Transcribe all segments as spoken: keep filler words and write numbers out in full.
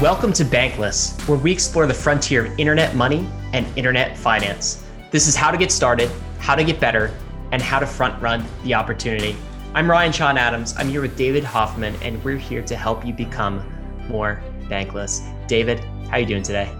Welcome to Bankless, where we explore the frontier of internet money and internet finance. This is how to get started, how to get better, and how to front run the opportunity. I'm Ryan Sean Adams. I'm here with David Hoffman, and we're here to help you become more bankless. David, how are you doing today?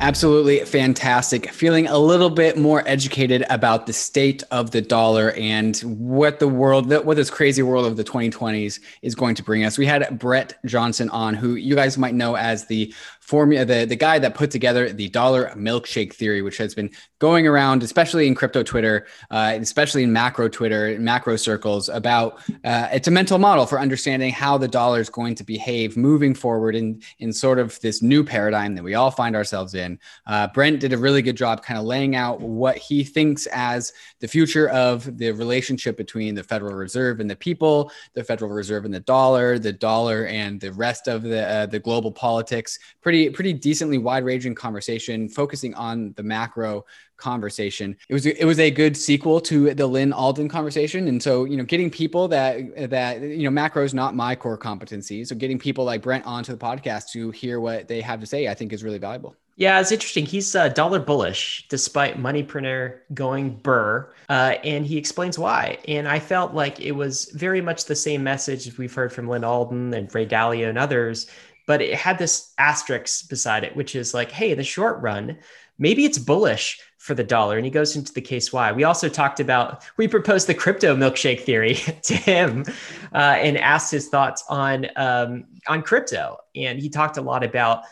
Absolutely fantastic. Feeling a little bit more educated about the state of the dollar and what the world, what this crazy world of the twenty twenties is going to bring us. We had Brett Johnson on, who you guys might know as the formula, the, the guy that put together the Dollar Milkshake Theory, which has been going around, especially in crypto Twitter, uh, especially in macro Twitter, macro circles about, uh, it's a mental model for understanding how the dollar is going to behave moving forward in, in sort of this new paradigm that we all find ourselves in. Uh, Brent did a really good job kind of laying out what he thinks as the future of the relationship between the Federal Reserve and the people, the Federal Reserve and the dollar, the dollar and the rest of the, uh, the global politics. Pretty Pretty decently wide-ranging conversation, focusing on the macro conversation. It was it was a good sequel to the Lynn Alden conversation, and so you know, getting people that that you know, macro is not my core competency. So getting people like Brent onto the podcast to hear what they have to say, I think, is really valuable. Yeah, it's interesting. He's uh, dollar bullish despite money printer going burr, uh, and he explains why. And I felt like it was very much the same message we've heard from Lynn Alden and Ray Dalio and others. But it had this asterisk beside it, which is like, hey, in the short run, maybe it's bullish for the dollar. And he goes into the case why. We also talked about, we proposed the crypto milkshake theory to him uh, and asked his thoughts on, um, on crypto. And he talked a lot about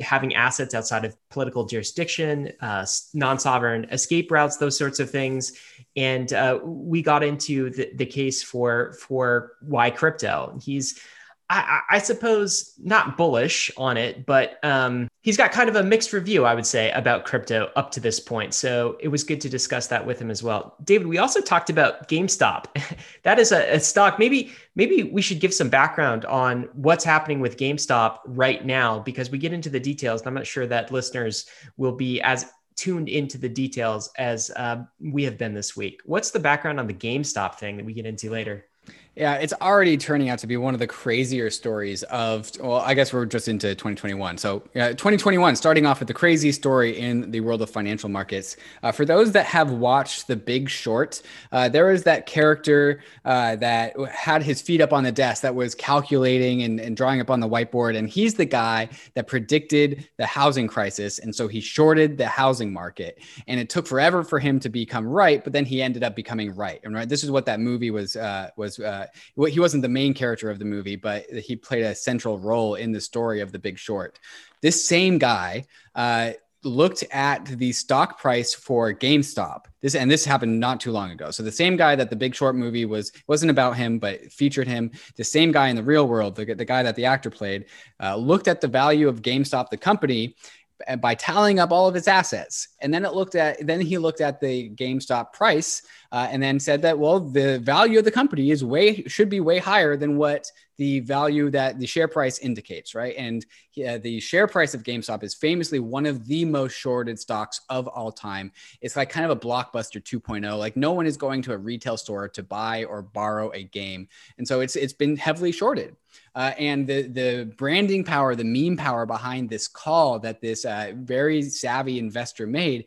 having assets outside of political jurisdiction, uh, non-sovereign escape routes, those sorts of things. And uh, we got into the, the case for, for why crypto. He's I, I suppose not bullish on it, but um, he's got kind of a mixed review, I would say, about crypto up to this point. So it was good to discuss that with him as well. David, we also talked about GameStop. That is a, a stock. Maybe maybe we should give some background on what's happening with GameStop right now, because we get into the details, and I'm not sure that listeners will be as tuned into the details as uh, we have been this week. What's the background on the GameStop thing that we get into later? Yeah, it's already turning out to be one of the crazier stories of, well, I guess we're just into twenty twenty-one. So uh, twenty twenty-one, starting off with the crazy story in the world of financial markets. Uh, for those that have watched The Big Short, uh, there was that character uh, that had his feet up on the desk that was calculating and, and drawing up on the whiteboard. And he's the guy that predicted the housing crisis. And so he shorted the housing market. And it took forever for him to become right, but then he ended up becoming right. And right, this is what that movie was, uh, was uh, Uh, he wasn't the main character of the movie, but he played a central role in the story of The Big Short. This same guy uh, looked at the stock price for GameStop. This and this happened not too long ago. So the same guy that The Big Short movie was wasn't about him, but featured him. The same guy in the real world, the, the guy that the actor played, uh, looked at the value of GameStop, the company, by tallying up all of its assets. And then it looked at, then he looked at the GameStop price uh, and then said that, well, the value of the company is way, should be way higher than what the value that the share price indicates, right? And uh, the share price of GameStop is famously one of the most shorted stocks of all time. It's like kind of a Blockbuster two point oh. Like no one is going to a retail store to buy or borrow a game. And so it's it's been heavily shorted. Uh, and the the branding power, the meme power behind this call that this uh, very savvy investor made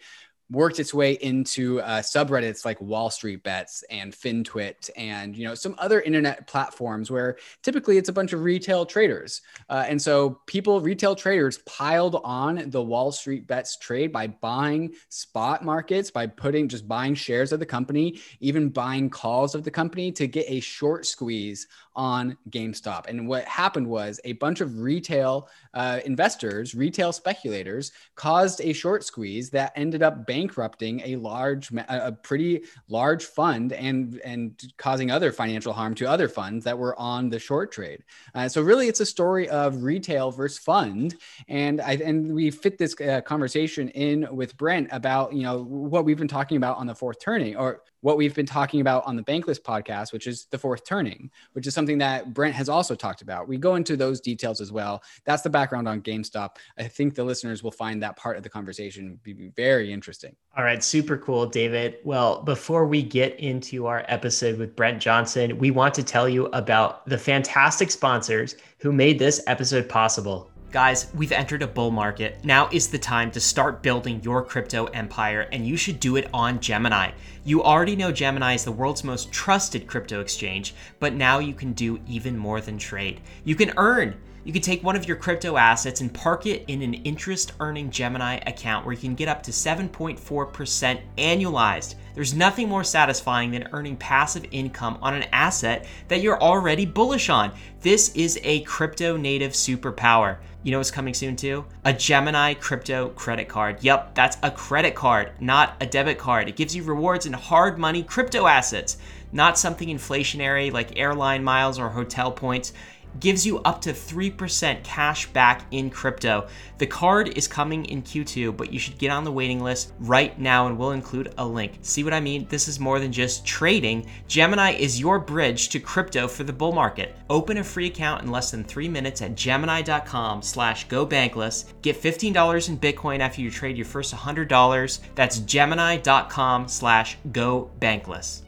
worked its way into uh, subreddits like Wall Street Bets and FinTwit and, you know, some other internet platforms where typically it's a bunch of retail traders. Uh, and so people, retail traders piled on the Wall Street Bets trade by buying spot markets, by putting, just buying shares of the company, even buying calls of the company to get a short squeeze on GameStop. And what happened was a bunch of retail uh, investors, retail speculators caused a short squeeze that ended up bankrupting bankrupting a large, a pretty large fund and, and causing other financial harm to other funds that were on the short trade. Uh, so really it's a story of retail versus fund. And I, and we fit this uh, conversation in with Brent about, you know, what we've been talking about on the fourth turning or what we've been talking about on the Bankless podcast, which is the fourth turning, which is something that Brent has also talked about. We go into those details as well. That's the background on GameStop. I think the listeners will find that part of the conversation be very interesting. All right, super cool, David. Well, before we get into our episode with Brent Johnson, we want to tell you about the fantastic sponsors who made this episode possible. Guys, we've entered a bull market. Now is the time to start building your crypto empire, and you should do it on Gemini. You already know Gemini is the world's most trusted crypto exchange, but now you can do even more than trade. You can earn. You can take one of your crypto assets and park it in an interest-earning Gemini account where you can get up to seven point four percent annualized. There's nothing more satisfying than earning passive income on an asset that you're already bullish on. This is a crypto native superpower. You know what's coming soon too? A Gemini crypto credit card. Yep, that's a credit card, not a debit card. It gives you rewards in hard money crypto assets, not something inflationary like airline miles or hotel points. Gives you up to three percent cash back in crypto. The card is coming in Q two, but you should get on the waiting list right now, and we'll include a link. See what I mean? This is more than just trading. Gemini is your bridge to crypto for the bull market. Open a free account in less than three minutes at gemini dot com slash go bankless. Get fifteen dollars in Bitcoin after you trade your first one hundred dollars. That's gemini dot com slash go bankless.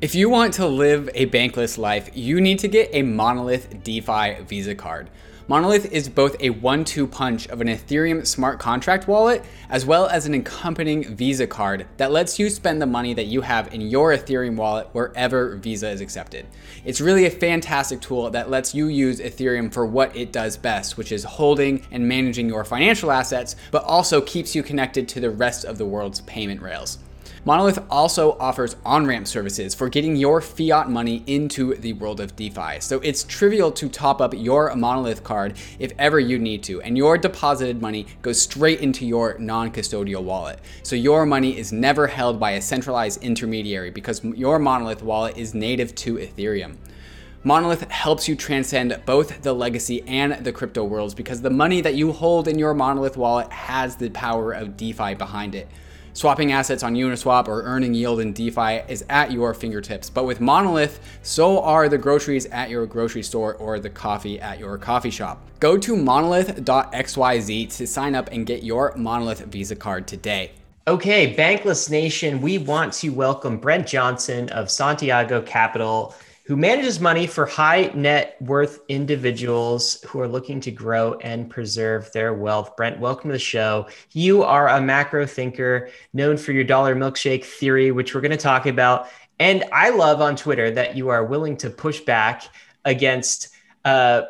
If you want to live a bankless life, you need to get a Monolith DeFi Visa card. Monolith is both a one two punch of an Ethereum smart contract wallet, as well as an accompanying Visa card that lets you spend the money that you have in your Ethereum wallet wherever Visa is accepted. It's really a fantastic tool that lets you use Ethereum for what it does best, which is holding and managing your financial assets, but also keeps you connected to the rest of the world's payment rails. Monolith also offers on-ramp services for getting your fiat money into the world of DeFi. So it's trivial to top up your Monolith card if ever you need to, and your deposited money goes straight into your non-custodial wallet. So your money is never held by a centralized intermediary because your Monolith wallet is native to Ethereum. Monolith helps you transcend both the legacy and the crypto worlds because the money that you hold in your Monolith wallet has the power of DeFi behind it. Swapping assets on Uniswap or earning yield in DeFi is at your fingertips. But with Monolith, so are the groceries at your grocery store or the coffee at your coffee shop. Go to monolith dot x y z to sign up and get your Monolith Visa card today. Okay, Bankless Nation, we want to welcome Brent Johnson of Santiago Capital, who manages money for high net worth individuals who are looking to grow and preserve their wealth. Brent, welcome to the show. You are a macro thinker known for your dollar milkshake theory, which we're going to talk about. And I love on Twitter that you are willing to push back against uh,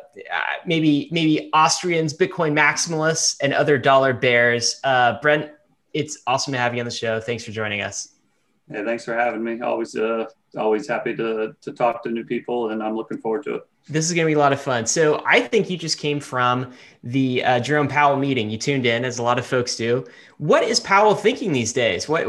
maybe, maybe Austrians, Bitcoin maximalists, and other dollar bears. Uh, Brent, it's awesome to have you on the show. Thanks for joining us. Hey, thanks for having me. Always uh, always happy to to talk to new people, and I'm looking forward to it. This is going to be a lot of fun. So I think you just came from the uh, Jerome Powell meeting. You tuned in, as a lot of folks do. What is Powell thinking these days? What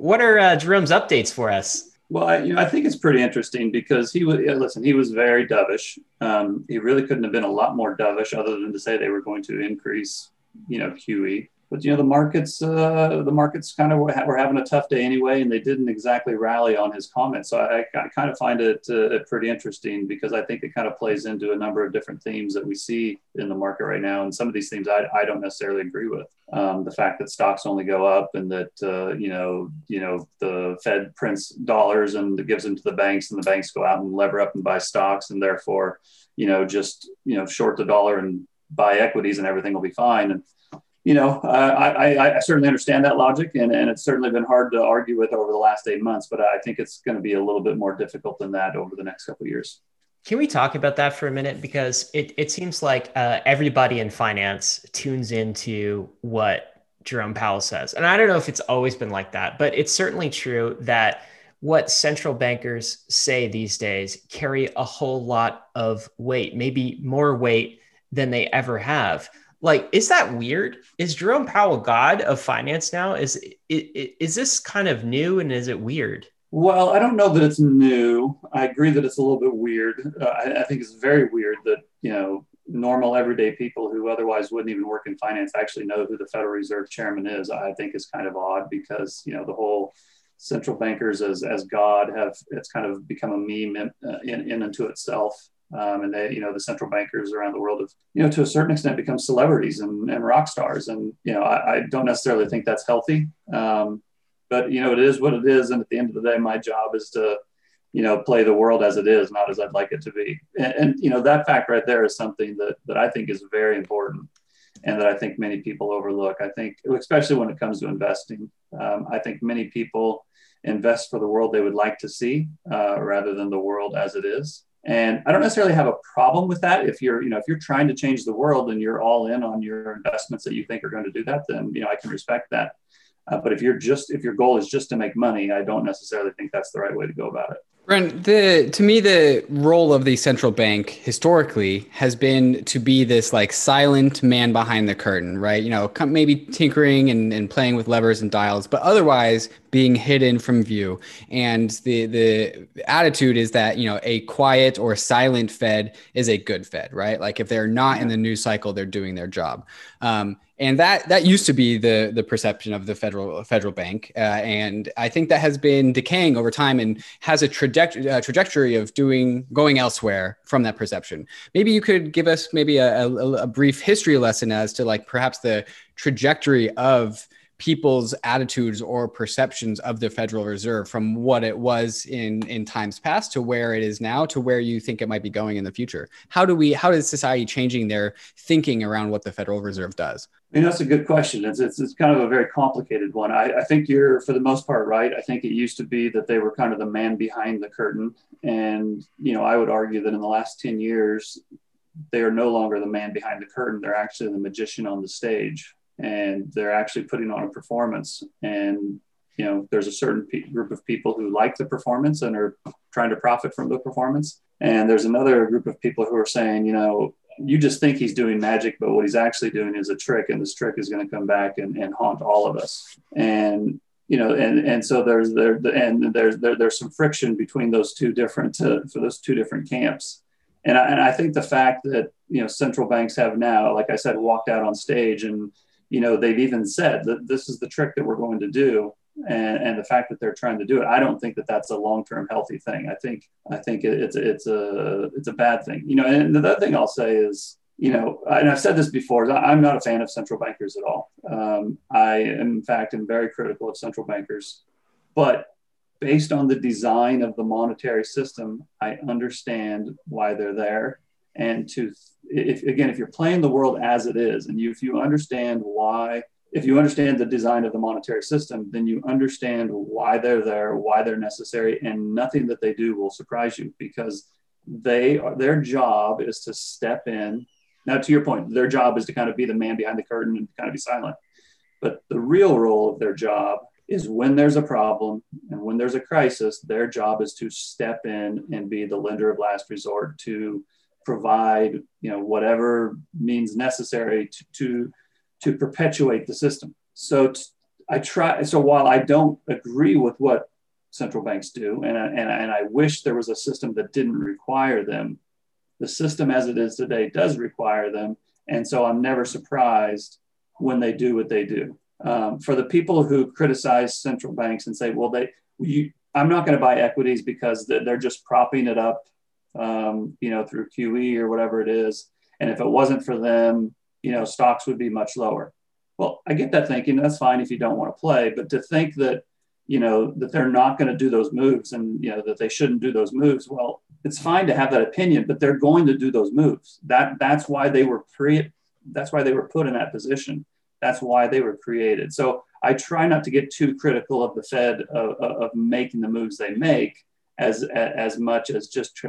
what are uh, Jerome's updates for us? Well, I, you know, I think it's pretty interesting because he was, listen, he was very dovish. Um, he really couldn't have been a lot more dovish other than to say they were going to increase, you know, Q E. But, you know, the markets, uh, the markets kind of were, were having a tough day anyway, and they didn't exactly rally on his comments. So I, I kind of find it uh, pretty interesting because I think it kind of plays into a number of different themes that we see in the market right now. And some of these themes I, I don't necessarily agree with. Um, the fact that stocks only go up, and that, uh, you know, you know, the Fed prints dollars and gives them to the banks, and the banks go out and lever up and buy stocks, and therefore, you know, just, you know, short the dollar and buy equities and everything will be fine. And, you know, uh, I, I certainly understand that logic, and, and it's certainly been hard to argue with over the last eight months, but I think it's going to be a little bit more difficult than that over the next couple of years. Can we talk about that for a minute? Because it, it seems like uh, everybody in finance tunes into what Jerome Powell says. And I don't know if it's always been like that, but it's certainly true that what central bankers say these days carry a whole lot of weight, maybe more weight than they ever have. Like, is that weird? Is Jerome Powell god of finance now? Is, is is this kind of new, and is it weird? Well, I don't know that it's new. I agree that it's a little bit weird. Uh, I, I think it's very weird that, you know, normal everyday people who otherwise wouldn't even work in finance actually know who the Federal Reserve chairman is. I think is kind of odd because, you know, the whole central bankers as as god have, it's kind of become a meme in in, in and to itself. Um, and they, you know, the central bankers around the world have, you know, to a certain extent become celebrities and, and rock stars. And, you know, I, I don't necessarily think that's healthy. Um, but, you know, it is what it is. And at the end of the day, my job is to, you know, play the world as it is, not as I'd like it to be. And, and you know, that fact right there is something that, that I think is very important. and that I think many people overlook. I think, especially when it comes to investing, um, I think many people invest for the world they would like to see uh, rather than the world as it is. And I don't necessarily have a problem with that. If you're, you know, if you're trying to change the world and you're all in on your investments that you think are going to do that, then, you know, I can respect that. Uh, but if you're just, if your goal is just to make money, I don't necessarily think that's the right way to go about it. Brent, the, to me, the role of the central bank historically has been to be this like silent man behind the curtain, right? You know, maybe tinkering and, and playing with levers and dials, but otherwise being hidden from view. And the the attitude is that, you know, a quiet or silent Fed is a good Fed, right? Like if they're not in the news cycle, they're doing their job. Um, And that that used to be the the perception of the federal federal bank, uh, and I think that has been decaying over time and has a trajectory a trajectory of doing going elsewhere from that perception. Maybe you could give us maybe a, a, a brief history lesson as to like perhaps the trajectory of people's attitudes or perceptions of the Federal Reserve from what it was in in times past to where it is now to where you think it might be going in the future. How do we how is society changing their thinking around what the Federal Reserve does? You know, that's a good question. It's, it's, it's kind of a very complicated one. I, I think you're, for the most part, right. I think it used to be that they were kind of the man behind the curtain. And, you know, I would argue that in the last ten years, they are no longer the man behind the curtain. They're actually the magician on the stage, and they're actually putting on a performance. And, you know, there's a certain pe- group of people who like the performance and are trying to profit from the performance. And there's another group of people who are saying, you know, you just think he's doing magic, but what he's actually doing is a trick, and this trick is going to come back and, and haunt all of us. And, you know, and, and so there's, there, and there's, there, there's some friction between those two different, uh, for those two different camps. And I, and I think the fact that, you know, central banks have now, like I said, walked out on stage and, you know, they've even said that this is the trick that we're going to do. And, and the fact that they're trying to do it, I don't think that that's a long-term healthy thing. I think I think it, it's it's a it's a bad thing. You know, and the other thing I'll say is, you know, and I've said this before, I'm not a fan of central bankers at all. Um, I, in fact, am very critical of central bankers. But based on the design of the monetary system, I understand why they're there. And to, if again, if you're playing the world as it is, and you, if you understand why. If you understand the design of the monetary system, then you understand why they're there, why they're necessary, and nothing that they do will surprise you, because they are, their job is to step in. Now, to your point, their job is to kind of be the man behind the curtain and kind of be silent. But the real role of their job is when there's a problem and when there's a crisis, their job is to step in and be the lender of last resort, to provide, you know, whatever means necessary to, to to perpetuate the system. So t- I try, so while I don't agree with what central banks do, and I, and, I, and I wish there was a system that didn't require them, the system as it is today does require them. And so I'm never surprised when they do what they do. Um, for the people who criticize central banks and say, well, they, you, I'm not gonna buy equities because they're just propping it up, um, you know, through Q E or whatever it is. And if it wasn't for them, you know, stocks would be much lower. Well, I get that thinking. That's fine if you don't want to play, but to think that, you know, that they're not going to do those moves and, you know, that they shouldn't do those moves. Well, it's fine to have that opinion, but they're going to do those moves. That that's why they were pre, that's why they were put in that position. That's why they were created. So I try not to get too critical of the Fed of, of making the moves they make as, as much as just,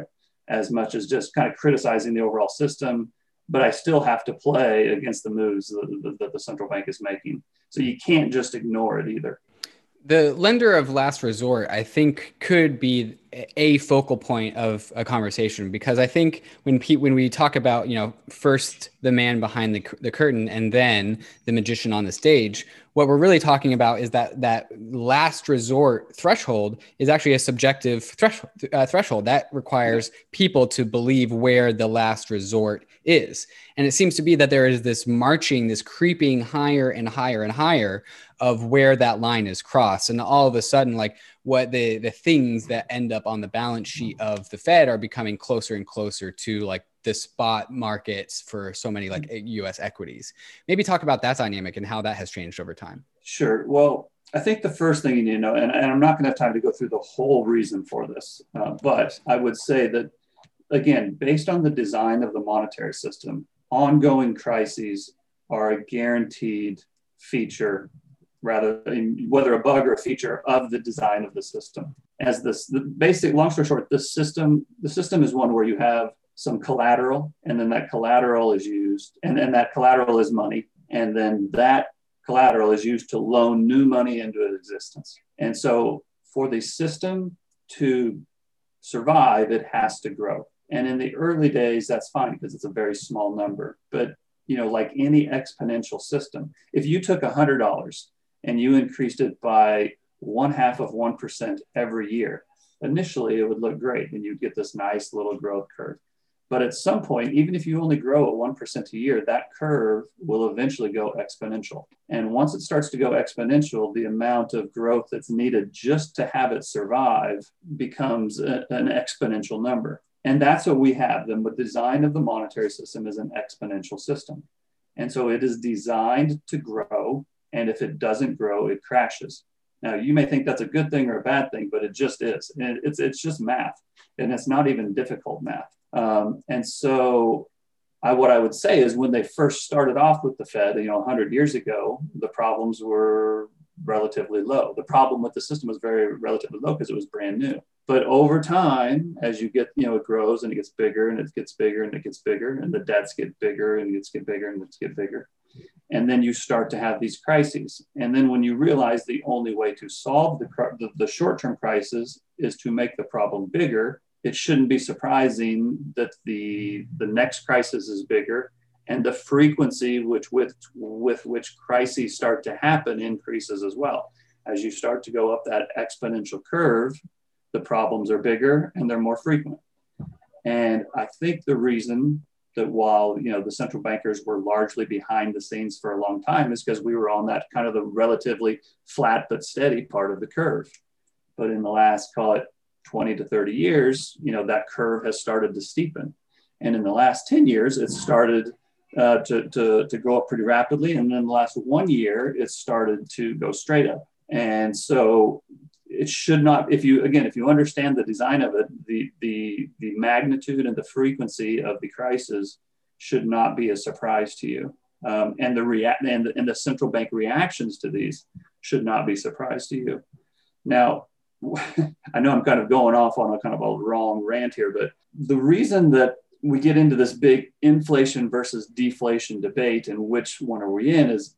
as much as just kind of criticizing the overall system. But I still have to play against the moves that the central bank is making. So you can't just ignore it either. The lender of last resort, I think, could be a focal point of a conversation, because I think when Pete, when we talk about, you know, first the man behind the, the curtain and then the magician on the stage, what we're really talking about is that that last resort threshold is actually a subjective threshold, uh, threshold that requires people to believe where the last resort is. And it seems to be that there is this marching, this creeping higher and higher and higher of where that line is crossed. And all of a sudden, like what the the things that end up on the balance sheet of the Fed are becoming closer and closer to like the spot markets for so many like U S equities. Maybe talk about that dynamic and how that has changed over time. Sure. Well, I think the first thing you need to know, and, and I'm not going to have time to go through the whole reason for this, uh, but I would say that, again, based on the design of the monetary system, ongoing crises are a guaranteed feature, rather whether a bug or a feature of the design of the system. As this, the basic, long story short, the system, the system is one where you have some collateral, and then that collateral is used, and then that collateral is money, and then that collateral is used to loan new money into existence. And so for the system to survive, it has to grow. And in the early days, that's fine because it's a very small number. But you know, like any exponential system, if you took one hundred dollars and you increased it by one half of one percent every year, initially it would look great and you'd get this nice little growth curve. But at some point, even if you only grow at one percent a year, that curve will eventually go exponential. And once it starts to go exponential, the amount of growth that's needed just to have it survive becomes a, an exponential number. And that's what we have. The design of the monetary system is an exponential system. And so it is designed to grow. And if it doesn't grow, it crashes. Now, you may think that's a good thing or a bad thing, but it just is. And it's, it's just math. And it's not even difficult math. Um, and so I, what I would say is when they first started off with the Fed, you know, one hundred years ago, the problems were relatively low. The problem with the system was very relatively low because it was brand new. But over time, as you get, you know, it grows and it gets bigger and it gets bigger and it gets bigger and the debts get bigger and it gets bigger and it gets bigger. And then you start to have these crises. And then when you realize the only way to solve the, the, the short-term crisis is to make the problem bigger, it shouldn't be surprising that the, the next crisis is bigger and the frequency which with, with which crises start to happen increases as well. As you start to go up that exponential curve, the problems are bigger and they're more frequent. And I think the reason that while, you know, the central bankers were largely behind the scenes for a long time is because we were on that kind of the relatively flat but steady part of the curve. But in the last, call it twenty to thirty years, you know, that curve has started to steepen. And in the last ten years, it started uh, to, to, to go up pretty rapidly. And then the last one year, it started to go straight up. And so it should not, if you, again, if you understand the design of it, the, the, the magnitude and the frequency of the crisis should not be a surprise to you. Um, and, the rea- and, the, and the central bank reactions to these should not be a surprise to you. Now, I know I'm kind of going off on a kind of a wrong rant here, but the reason that we get into this big inflation versus deflation debate and which one are we in is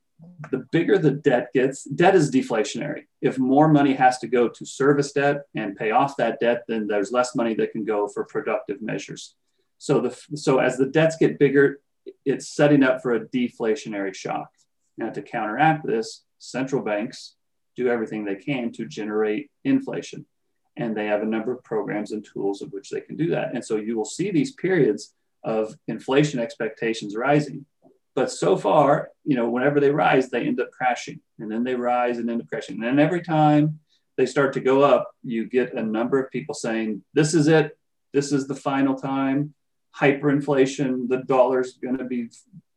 the bigger the debt gets, debt is deflationary. If more money has to go to service debt and pay off that debt, then there's less money that can go for productive measures. So, the, so as the debts get bigger, it's setting up for a deflationary shock. Now, to counteract this, central banks do everything they can to generate inflation. And they have a number of programs and tools of which they can do that. And so you will see these periods of inflation expectations rising. But so far, you know, whenever they rise, they end up crashing. And then they rise and end up crashing. And then every time they start to go up, you get a number of people saying, this is it. This is the final time. Hyperinflation, the dollar's going to be,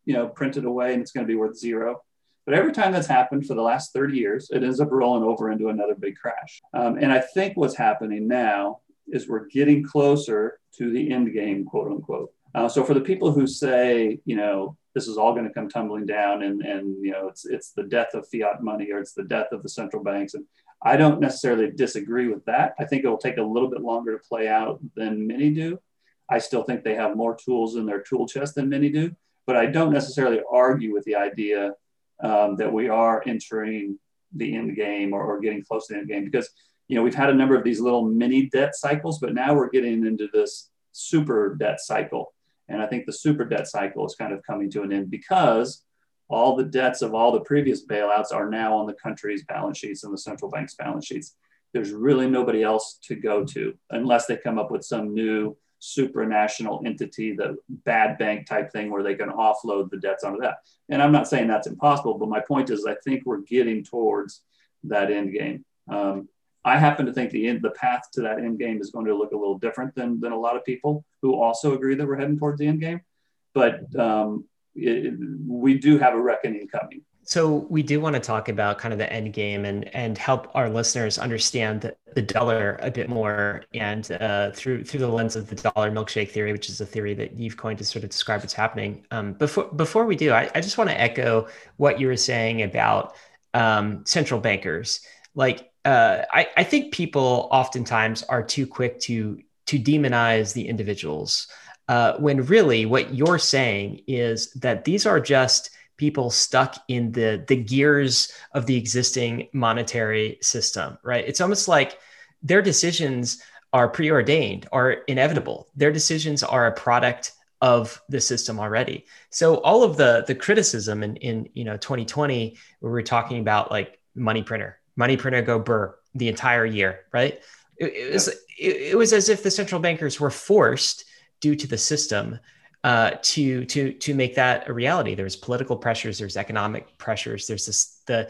you know, printed away and it's going to be worth zero. But every time that's happened for the last thirty years, it ends up rolling over into another big crash. Um, and I think what's happening now is we're getting closer to the end game, quote unquote. Uh, so for the people who say, you know, this is all going to come tumbling down and, and you know, it's, it's the death of fiat money or it's the death of the central banks. And I don't necessarily disagree with that. I think it will take a little bit longer to play out than many do. I still think they have more tools in their tool chest than many do. But I don't necessarily argue with the idea Um, that we are entering the end game or, or getting close to the end game because, you know, we've had a number of these little mini debt cycles, but now we're getting into this super debt cycle. And I think the super debt cycle is kind of coming to an end because all the debts of all the previous bailouts are now on the country's balance sheets and the central bank's balance sheets. There's really nobody else to go to unless they come up with some new supranational entity, the bad bank type thing where they can offload the debts onto that. And I'm not saying that's impossible, but my point is I think we're getting towards that end game. Um, I happen to think the end, the path to that end game is going to look a little different than, than a lot of people who also agree that we're heading towards the end game. But um, it, we do have a reckoning coming. So we do want to talk about kind of the end game and, and help our listeners understand the, the dollar a bit more, and uh, through through the lens of the dollar milkshake theory, which is a theory that you've coined to sort of describe what's happening. Um, before before we do, I, I just want to echo what you were saying about um, central bankers. Like uh, I, I think people oftentimes are too quick to to demonize the individuals, uh, when really what you're saying is that these are just people stuck in the the gears of the existing monetary system, right? It's almost like their decisions are preordained, are inevitable. Their decisions are a product of the system already. So all of the the criticism in, in you know twenty twenty, where we're talking about like money printer, money printer go burr the entire year, right? It, it was it, it was as if the central bankers were forced due to the system Uh, to to to make that a reality. There's political pressures, there's economic pressures, there's this, the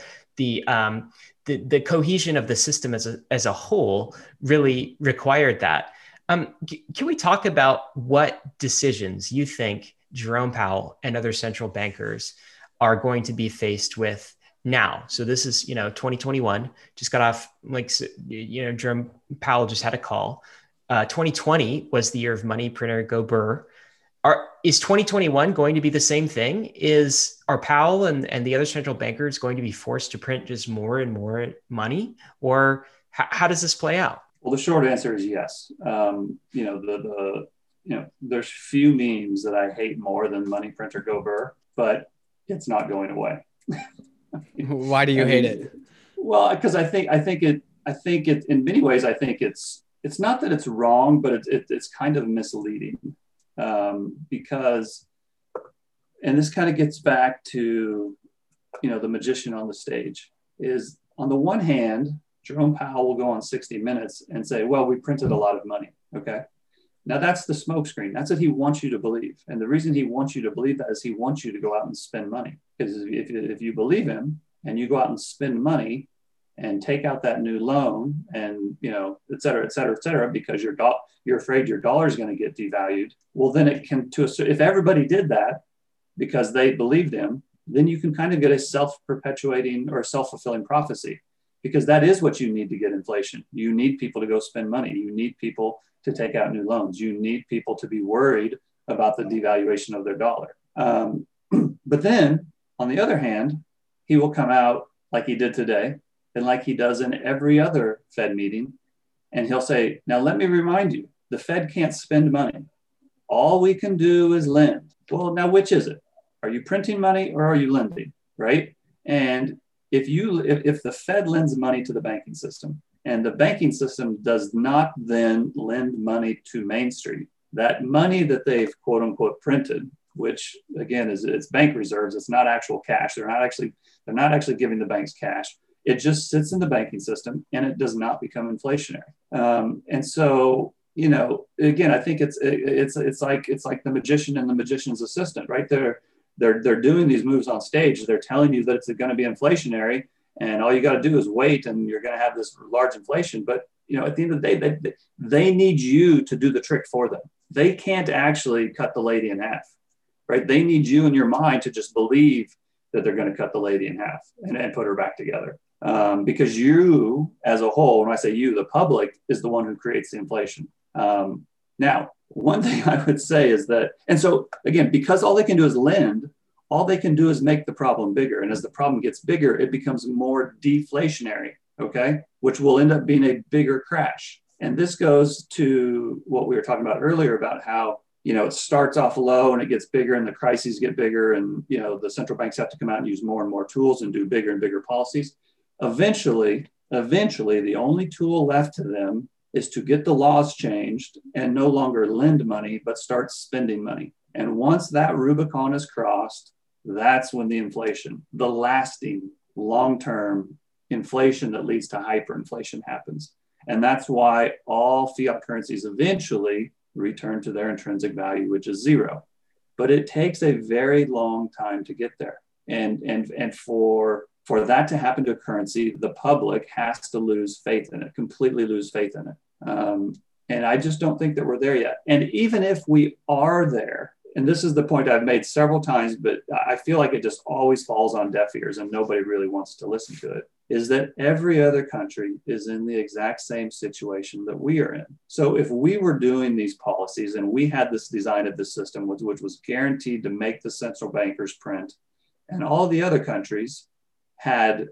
the um, the the cohesion of the system as a as a whole really required that. Um, can we talk about what decisions you think Jerome Powell and other central bankers are going to be faced with now? So this is you know twenty twenty-one, just got off, like you know Jerome Powell just had a call. Uh, twenty twenty was the year of money printer go burr. Are, is twenty twenty-one going to be the same thing? Is are Powell and, and the other central bankers going to be forced to print just more and more money? Or h- how does this play out? Well, the short answer is yes. Um, you know, the, the you know, there's few memes that I hate more than money printer go burr, but it's not going away. Why do you I mean, hate it? Well, because I think I think it I think it in many ways I think it's it's not that it's wrong, but it, it, it's kind of misleading. Um, because, and this kind of gets back to, you know, the magician on the stage, is on the one hand, Jerome Powell will go on sixty minutes and say, well, we printed a lot of money. Okay. Now that's the smokescreen. That's what he wants you to believe. And the reason he wants you to believe that is he wants you to go out and spend money. Because if, if you believe him and you go out and spend money and take out that new loan and, you know, et cetera, et cetera, et cetera, because you're, do- you're afraid your dollar is going to get devalued. Well, then it can, to a, if everybody did that because they believed him, then you can kind of get a self-perpetuating or self-fulfilling prophecy, because that is what you need to get inflation. You need people to go spend money. You need people to take out new loans. You need people to be worried about the devaluation of their dollar. Um, but then on the other hand, he will come out like he did today, and like he does in every other Fed meeting. And he'll say, now let me remind you, the Fed can't spend money. All we can do is lend. Well, now which is it? Are you printing money or are you lending, right? And if you if, if the Fed lends money to the banking system and the banking system does not then lend money to Main Street, that money that they've quote unquote printed, which again is it's bank reserves, it's not actual cash. They're not actually, they're not actually giving the banks cash. It just sits in the banking system and it does not become inflationary. Um, and so, you know, again, I think it's it's it's like it's like the magician and the magician's assistant, right? They're they're they're doing these moves on stage. They're telling you that it's going to be inflationary, and all you got to do is wait, and you're going to have this large inflation. But you know, at the end of the day, they they need you to do the trick for them. They can't actually cut the lady in half, right? They need you in your mind to just believe that they're going to cut the lady in half and, and put her back together. Um, because you as a whole, when I say you, the public is the one who creates the inflation. Um, now, one thing I would say is that, and so again, because all they can do is lend, all they can do is make the problem bigger. And as the problem gets bigger, it becomes more deflationary, okay? Which will end up being a bigger crash. And this goes to what we were talking about earlier about how, you know, it starts off low and it gets bigger and the crises get bigger and, you know, the central banks have to come out and use more and more tools and do bigger and bigger policies. Eventually, eventually, the only tool left to them is to get the laws changed and no longer lend money, but start spending money. And once that Rubicon is crossed, that's when the inflation, the lasting long-term inflation that leads to hyperinflation happens. And that's why all fiat currencies eventually return to their intrinsic value, which is zero. But it takes a very long time to get there. And, and, and for... For that to happen to a currency, the public has to lose faith in it, completely lose faith in it. Um, and I just don't think that we're there yet. And even if we are there, and this is the point I've made several times, but I feel like it just always falls on deaf ears and nobody really wants to listen to it, is that every other country is in the exact same situation that we are in. So if we were doing these policies and we had this design of the system, which, which was guaranteed to make the central bankers print, and all the other countries had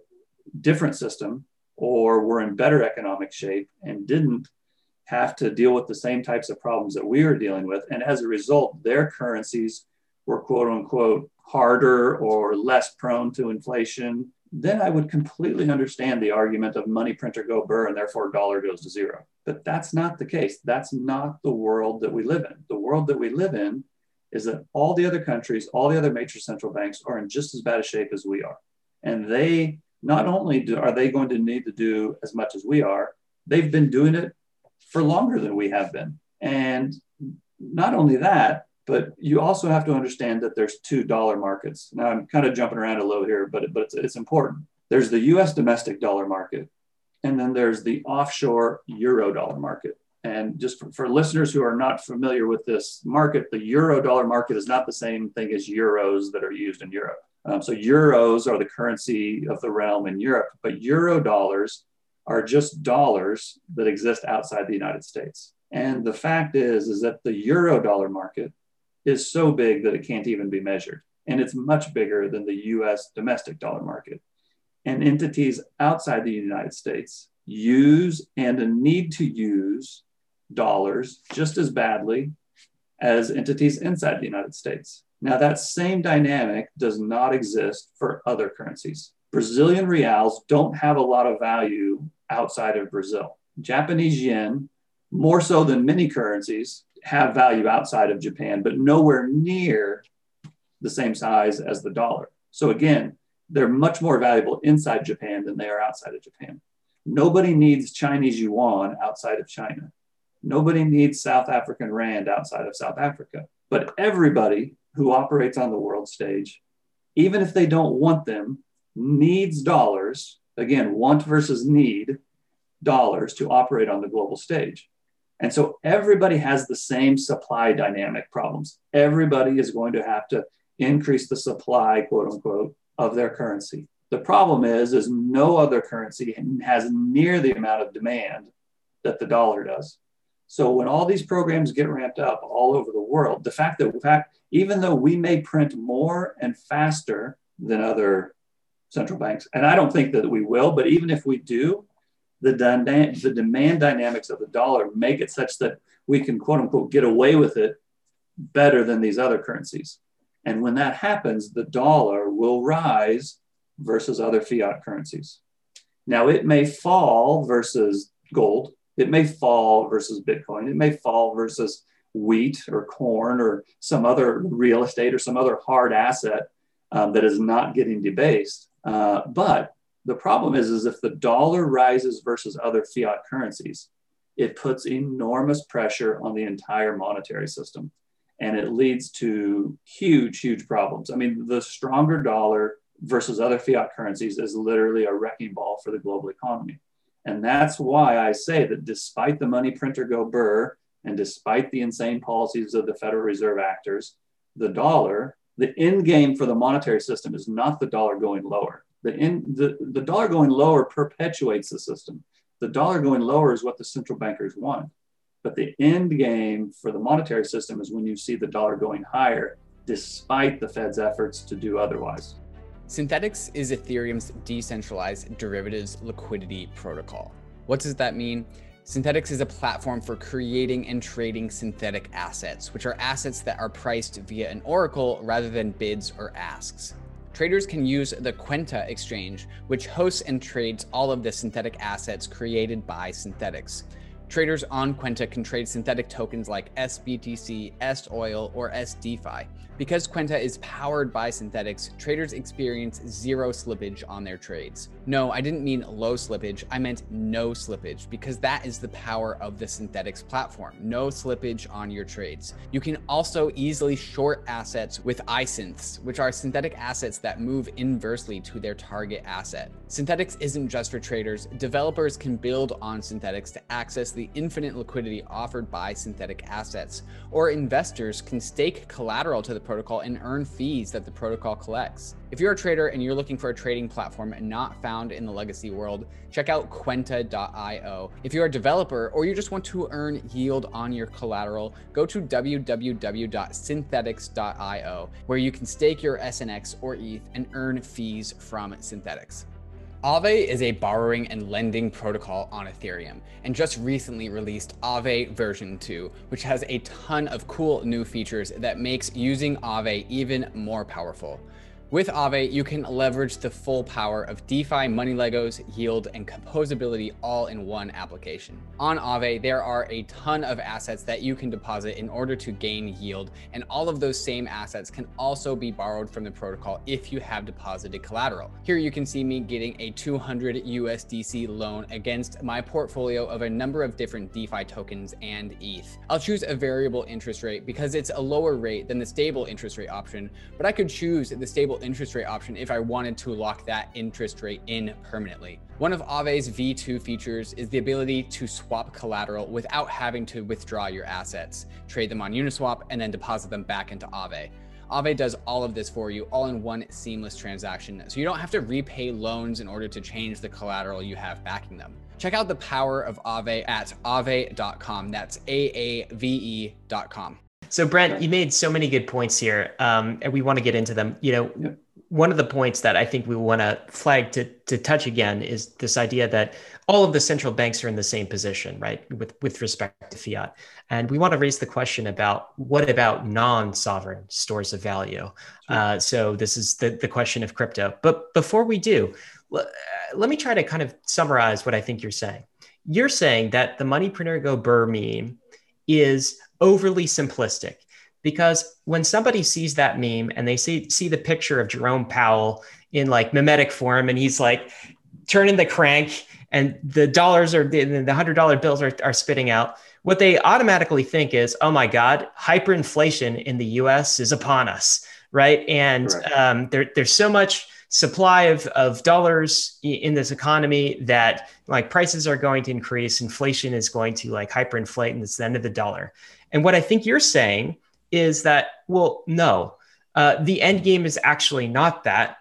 different system or were in better economic shape and didn't have to deal with the same types of problems that we were dealing with, and as a result, their currencies were quote unquote harder or less prone to inflation, then I would completely understand the argument of money printer go burr and therefore dollar goes to zero. But that's not the case. That's not the world that we live in. The world that we live in is that all the other countries, all the other major central banks are in just as bad a shape as we are. And they, not only do, are they going to need to do as much as we are, they've been doing it for longer than we have been. And not only that, but you also have to understand that there's two dollar markets. Now I'm kind of jumping around a little here, but, but it's, it's important. There's the U S domestic dollar market, and then there's the offshore euro dollar market. And just for, for listeners who are not familiar with this market, the euro dollar market is not the same thing as euros that are used in Europe. Um, so euros are the currency of the realm in Europe, but euro dollars are just dollars that exist outside the United States. And the fact is, is that the euro dollar market is so big that it can't even be measured. And it's much bigger than the U S domestic dollar market. And entities outside the United States use and need to use dollars just as badly as entities inside the United States. Now that same dynamic does not exist for other currencies. Brazilian reals don't have a lot of value outside of Brazil. Japanese yen, more so than many currencies, have value outside of Japan, but nowhere near the same size as the dollar. So again, they're much more valuable inside Japan than they are outside of Japan. Nobody needs Chinese yuan outside of China. Nobody needs South African rand outside of South Africa. But everybody who operates on the world stage, even if they don't want them, needs dollars, again, want versus need dollars to operate on the global stage. And so everybody has the same supply dynamic problems. Everybody is going to have to increase the supply, quote unquote, of their currency. The problem is, is no other currency has near the amount of demand that the dollar does. So when all these programs get ramped up all over the world, the fact that, in fact, even though we may print more and faster than other central banks, and I don't think that we will, but even if we do, the, dyna- the demand dynamics of the dollar make it such that we can, quote unquote, get away with it better than these other currencies. And when that happens, the dollar will rise versus other fiat currencies. Now, it may fall versus gold. It may fall versus Bitcoin. It may fall versus wheat or corn or some other real estate or some other hard asset um, that is not getting debased. Uh, but the problem is, is if the dollar rises versus other fiat currencies, it puts enormous pressure on the entire monetary system. And it leads to huge, huge problems. I mean, the stronger dollar versus other fiat currencies is literally a wrecking ball for the global economy. And that's why I say that despite the money printer go burr, and despite the insane policies of the Federal Reserve actors, the dollar, the end game for the monetary system is not the dollar going lower. The, in, the, the dollar going lower perpetuates the system. The dollar going lower is what the central bankers want. But the end game for the monetary system is when you see the dollar going higher, despite the Fed's efforts to do otherwise. Synthetix is Ethereum's decentralized derivatives liquidity protocol. What does that mean? Synthetix is a platform for creating and trading synthetic assets, which are assets that are priced via an oracle rather than bids or asks. Traders can use the Kwenta exchange, which hosts and trades all of the synthetic assets created by Synthetix. Traders on Kwenta can trade synthetic tokens like S B T C, S O I L, or S DeFi. Because Kwenta is powered by Synthetix, traders experience zero slippage on their trades. No, I didn't mean low slippage, I meant no slippage, because that is the power of the Synthetix platform. No slippage on your trades. You can also easily short assets with iSynths, which are synthetic assets that move inversely to their target asset. Synthetix isn't just for traders. Developers can build on Synthetix to access the infinite liquidity offered by synthetic assets, or investors can stake collateral to the protocol and earn fees that the protocol collects. If you're a trader and you're looking for a trading platform not found in the legacy world, check out Kwenta dot i o. If you're a developer or you just want to earn yield on your collateral, go to w w w dot synthetix dot i o, where you can stake your S N X or E T H and earn fees from Synthetix. Aave is a borrowing and lending protocol on Ethereum, and just recently released Aave version two, which has a ton of cool new features that makes using Aave even more powerful. With Aave, you can leverage the full power of DeFi, money Legos, yield, and composability all in one application. On Aave, there are a ton of assets that you can deposit in order to gain yield, and all of those same assets can also be borrowed from the protocol if you have deposited collateral. Here you can see me getting a two hundred U S D C loan against my portfolio of a number of different DeFi tokens and E T H. I'll choose a variable interest rate because it's a lower rate than the stable interest rate option, but I could choose the stable interest rate option if I wanted to lock that interest rate in permanently. One of Aave's V two features is the ability to swap collateral without having to withdraw your assets, trade them on Uniswap, and then deposit them back into Aave. Aave does all of this for you, all in one seamless transaction, so you don't have to repay loans in order to change the collateral you have backing them. Check out the power of Aave at aave dot com. That's A A V E dot com. So Brent, you made so many good points here, um, and we want to get into them. You know, yeah. One of the points that I think we want to flag to to touch again is this idea that all of the central banks are in the same position, right, with with respect to fiat. And we want to raise the question about what about non-sovereign stores of value? Sure. Uh, so this is the, the question of crypto. But before we do, l- let me try to kind of summarize what I think you're saying. You're saying that the moneypreneur go burr meme is overly simplistic, because when somebody sees that meme and they see see the picture of Jerome Powell in like mimetic form, and he's like turning the crank and the dollars are the one hundred dollar bills are, are spitting out, what they automatically think is, oh my God, hyperinflation in the U S is upon us, right? And um, there, there's so much supply of, of dollars in this economy that like prices are going to increase, inflation is going to like hyperinflate, and it's the end of the dollar. And what I think you're saying is that, well, no, uh, the end game is actually not that.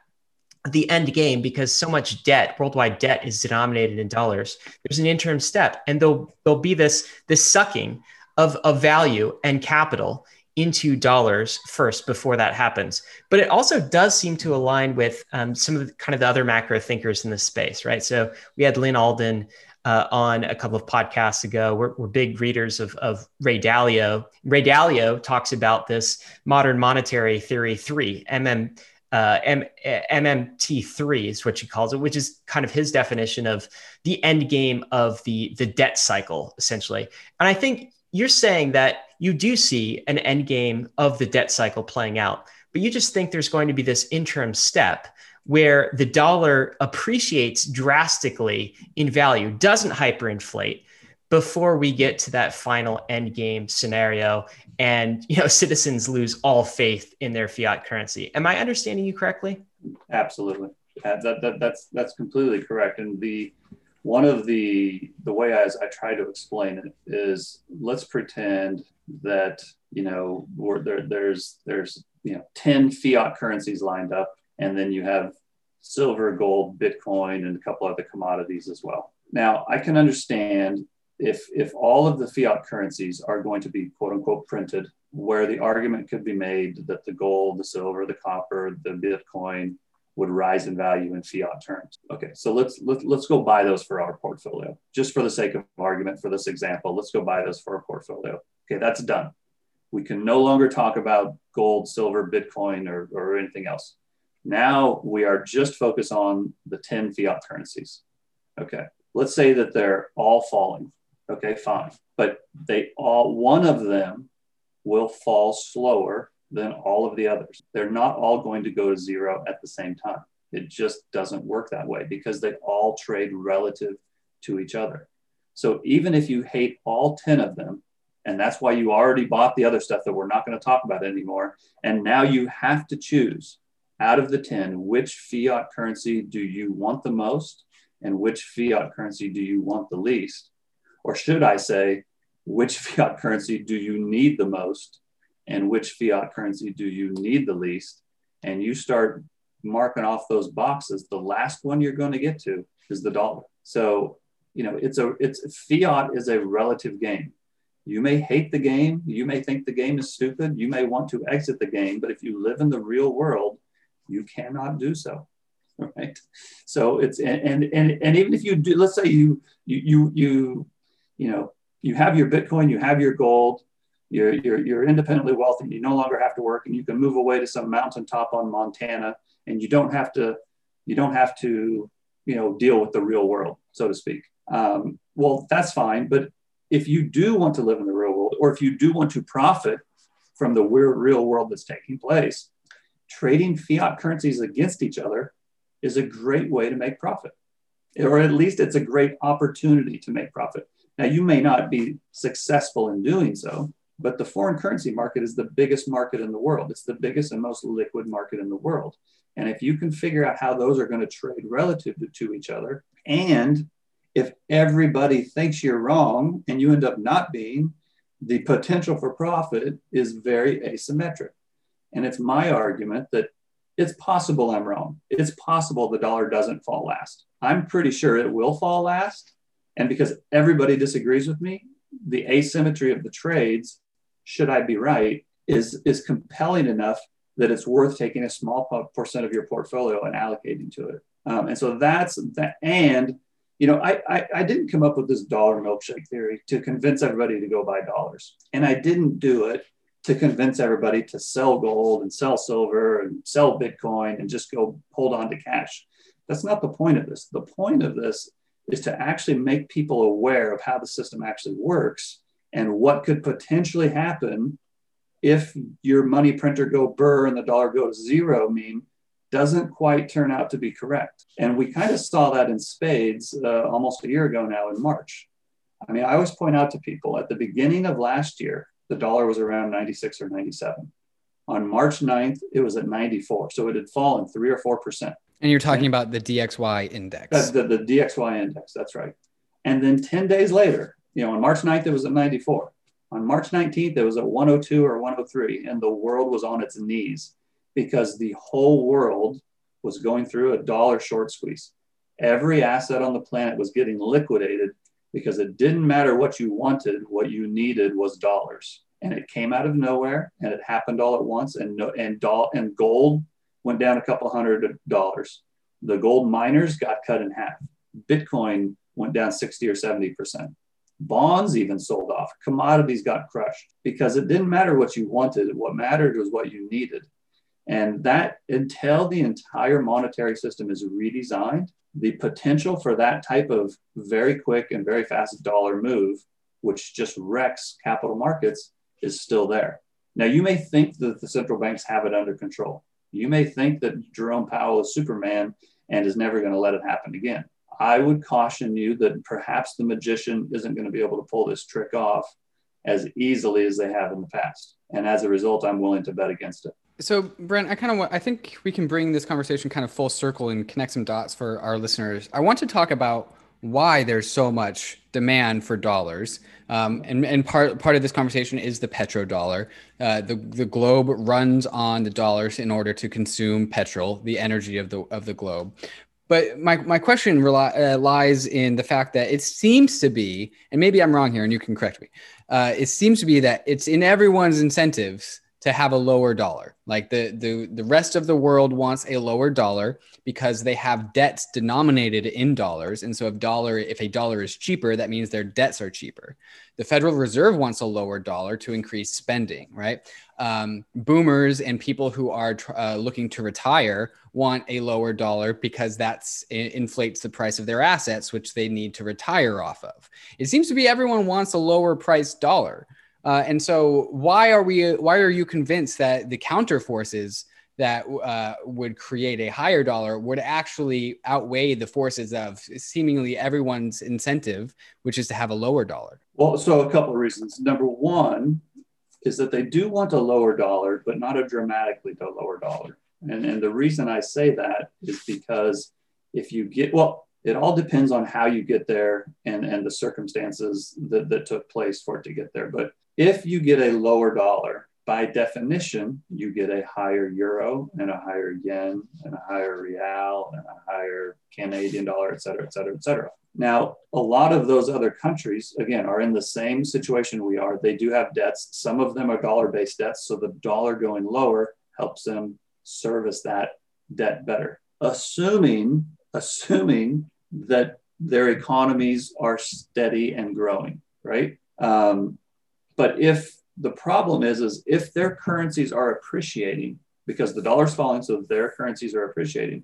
The end game, because so much debt, worldwide debt, is denominated in dollars, there's an interim step, and there'll, there'll be this, this sucking of, of value and capital into dollars first before that happens. But it also does seem to align with um, some of the kind of the other macro thinkers in this space, right? So we had Lynn Alden uh, on a couple of podcasts ago. We're, we're big readers of, of Ray Dalio. Ray Dalio talks about this modern monetary theory three, M M, uh, M- M M T three is what she calls it, which is kind of his definition of the end game of the, the debt cycle, essentially. And I think you're saying that you do see an end game of the debt cycle playing out, but you just think there's going to be this interim step where the dollar appreciates drastically in value, doesn't hyperinflate, before we get to that final end game scenario and, you know, citizens lose all faith in their fiat currency. Am I understanding you correctly? Absolutely. Uh, that, that, that's, that's completely correct. And the One of the the way I, I try to explain it is, let's pretend that, you know, we're, there, there's there's you know ten fiat currencies lined up, and then you have silver, gold, Bitcoin, and a couple other commodities as well. Now, I can understand if if all of the fiat currencies are going to be quote unquote printed, where the argument could be made that the gold, the silver, the copper, the Bitcoin would rise in value in fiat terms. Okay, so let's let's let's go buy those for our portfolio. Just for the sake of argument, for this example, let's go buy those for our portfolio. Okay, that's done. We can no longer talk about gold, silver, Bitcoin, or, or anything else. Now we are just focused on the ten fiat currencies. Okay, let's say that they're all falling. Okay, fine. But they all, one of them will fall slower than all of the others. They're not all going to go to zero at the same time. It just doesn't work that way because they all trade relative to each other. So even if you hate all ten of them, and that's why you already bought the other stuff that we're not going to talk about anymore, and now you have to choose out of the ten, which fiat currency do you want the most and which fiat currency do you want the least? Or should I say, which fiat currency do you need the most and which fiat currency do you need the least? And you start marking off those boxes. The last one you're going to get to is the dollar. So, you know, it's a, it's fiat is a relative game. You may hate the game. You may think the game is stupid. You may want to exit the game, but if you live in the real world, you cannot do so. Right. So it's, and, and, and even if you do, let's say you, you, you, you, you know, you have your Bitcoin, you have your gold, you're, you're, you're independently wealthy, you no longer have to work, and you can move away to some mountaintop on Montana, and you don't have to, you don't have to, you know, deal with the real world, so to speak. Um, well, that's fine. But if you do want to live in the real world, or if you do want to profit from the weird real world that's taking place, trading fiat currencies against each other is a great way to make profit, or at least it's a great opportunity to make profit. Now, you may not be successful in doing so, but the foreign currency market is the biggest market in the world. It's the biggest and most liquid market in the world. And if you can figure out how those are going to trade relative to, to each other, and if everybody thinks you're wrong and you end up not being, the potential for profit is very asymmetric. And it's my argument that it's possible I'm wrong. It's possible the dollar doesn't fall last. I'm pretty sure it will fall last. And because everybody disagrees with me, the asymmetry of the trades, should I be right, is, is compelling enough that it's worth taking a small percent of your portfolio and allocating to it. Um, and so that's that. And, you know, I, I, I didn't come up with this dollar milkshake theory to convince everybody to go buy dollars. And I didn't do it to convince everybody to sell gold and sell silver and sell Bitcoin and just go hold on to cash. That's not the point of this. The point of this is to actually make people aware of how the system actually works and what could potentially happen if your money printer go burr and the dollar go to zero meme doesn't quite turn out to be correct. And we kind of saw that in spades uh, almost a year ago now in March. I mean, I always point out to people at the beginning of last year, the dollar was around ninety-six or ninety-seven. On March ninth, it was at ninety-four. So it had fallen three or four percent. And you're talking about the D X Y index. That's the, the D X Y index. That's right. And then ten days later, you know, on March ninth, it was at ninety-four. On March nineteenth, it was at one oh two or one oh three. And the world was on its knees because the whole world was going through a dollar short squeeze. Every asset on the planet was getting liquidated because it didn't matter what you wanted. What you needed was dollars. And it came out of nowhere and it happened all at once. And, no, and, do, and gold went down a couple hundred dollars. The gold miners got cut in half. Bitcoin went down sixty or seventy percent. Bonds even sold off. Commodities got crushed because it didn't matter what you wanted. What mattered was what you needed. And that, until the entire monetary system is redesigned, the potential for that type of very quick and very fast dollar move, which just wrecks capital markets, is still there. Now, you may think that the central banks have it under control. You may think that Jerome Powell is Superman and is never going to let it happen again. I would caution you that perhaps the magician isn't going to be able to pull this trick off as easily as they have in the past. And as a result, I'm willing to bet against it. So, Brent, I kind of want, I think we can bring this conversation kind of full circle and connect some dots for our listeners. I want to talk about why there's so much demand for dollars. Um, and, and part part of this conversation is the petrodollar. Uh, the, the globe runs on the dollars in order to consume petrol, the energy of the of the globe. But my, my question reli- uh, lies in the fact that it seems to be, and maybe I'm wrong here and you can correct me, uh, it seems to be that it's in everyone's incentives to have a lower dollar. Like the, the, the rest of the world wants a lower dollar because they have debts denominated in dollars. And so if dollar, if a dollar is cheaper, that means their debts are cheaper. The Federal Reserve wants a lower dollar to increase spending, right? Um, boomers and people who are uh, looking to retire want a lower dollar because that inflates the price of their assets, which they need to retire off of. It seems to be everyone wants a lower priced dollar. Uh, and so why are we, why are you convinced that the counter forces that uh, would create a higher dollar would actually outweigh the forces of seemingly everyone's incentive, which is to have a lower dollar? Well, so a couple of reasons. Number one is that they do want a lower dollar, but not a dramatically lower dollar. And, and the reason I say that is because if you get, well, it all depends on how you get there and, and the circumstances that, that took place for it to get there. But if you get a lower dollar, by definition, you get a higher euro and a higher yen and a higher real and a higher Canadian dollar, et cetera, et cetera, et cetera. Now, a lot of those other countries, again, are in the same situation we are. They do have debts. Some of them are dollar-based debts. So the dollar going lower helps them service that debt better. Assuming, assuming that their economies are steady and growing, right? Um, but if the problem is, is if their currencies are appreciating, because the dollar's falling, so their currencies are appreciating.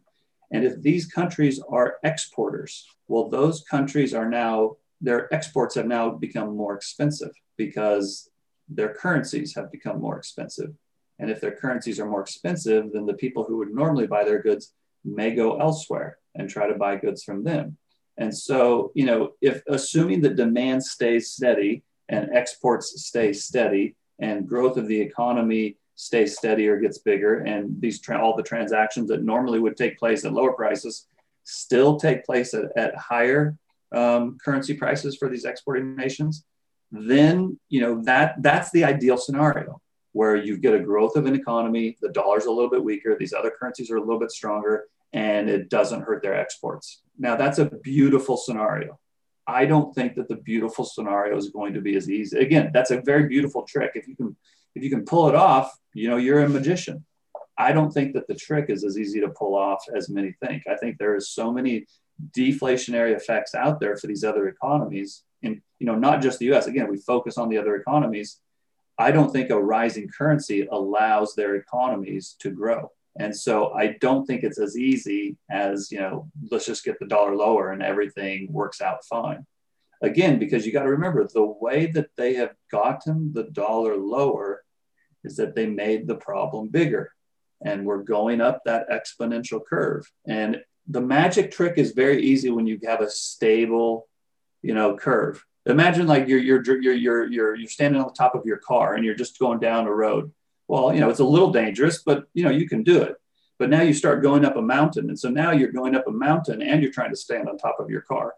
And if these countries are exporters, well, those countries are now, their exports have now become more expensive because their currencies have become more expensive. And if their currencies are more expensive, then the people who would normally buy their goods may go elsewhere and try to buy goods from them. And so, you know, if assuming that demand stays steady and exports stay steady and growth of the economy stays steady or gets bigger, and these tra- all the transactions that normally would take place at lower prices still take place at, at higher um, currency prices for these exporting nations, then, you know, that that's the ideal scenario where you get a growth of an economy, the dollar's a little bit weaker, these other currencies are a little bit stronger, and it doesn't hurt their exports. Now, that's a beautiful scenario. I don't think that the beautiful scenario is going to be as easy. Again, that's a very beautiful trick. If you can, if you can pull it off, you know, you're a magician. I don't think that the trick is as easy to pull off as many think. I think there is so many deflationary effects out there for these other economies, and, you know, not just the U S. Again, we focus on the other economies. I don't think a rising currency allows their economies to grow. And so I don't think it's as easy as, you know, let's just get the dollar lower and everything works out fine. Again, because you got to remember the way that they have gotten the dollar lower is that they made the problem bigger, and we're going up that exponential curve. And the magic trick is very easy when you have a stable, you know, curve. Imagine like you're, you're, you're, you're, you're, you're standing on the top of your car and you're just going down a road. Well, you know, it's a little dangerous, but, you know, you can do it. But now you start going up a mountain. And so now you're going up a mountain and you're trying to stand on top of your car.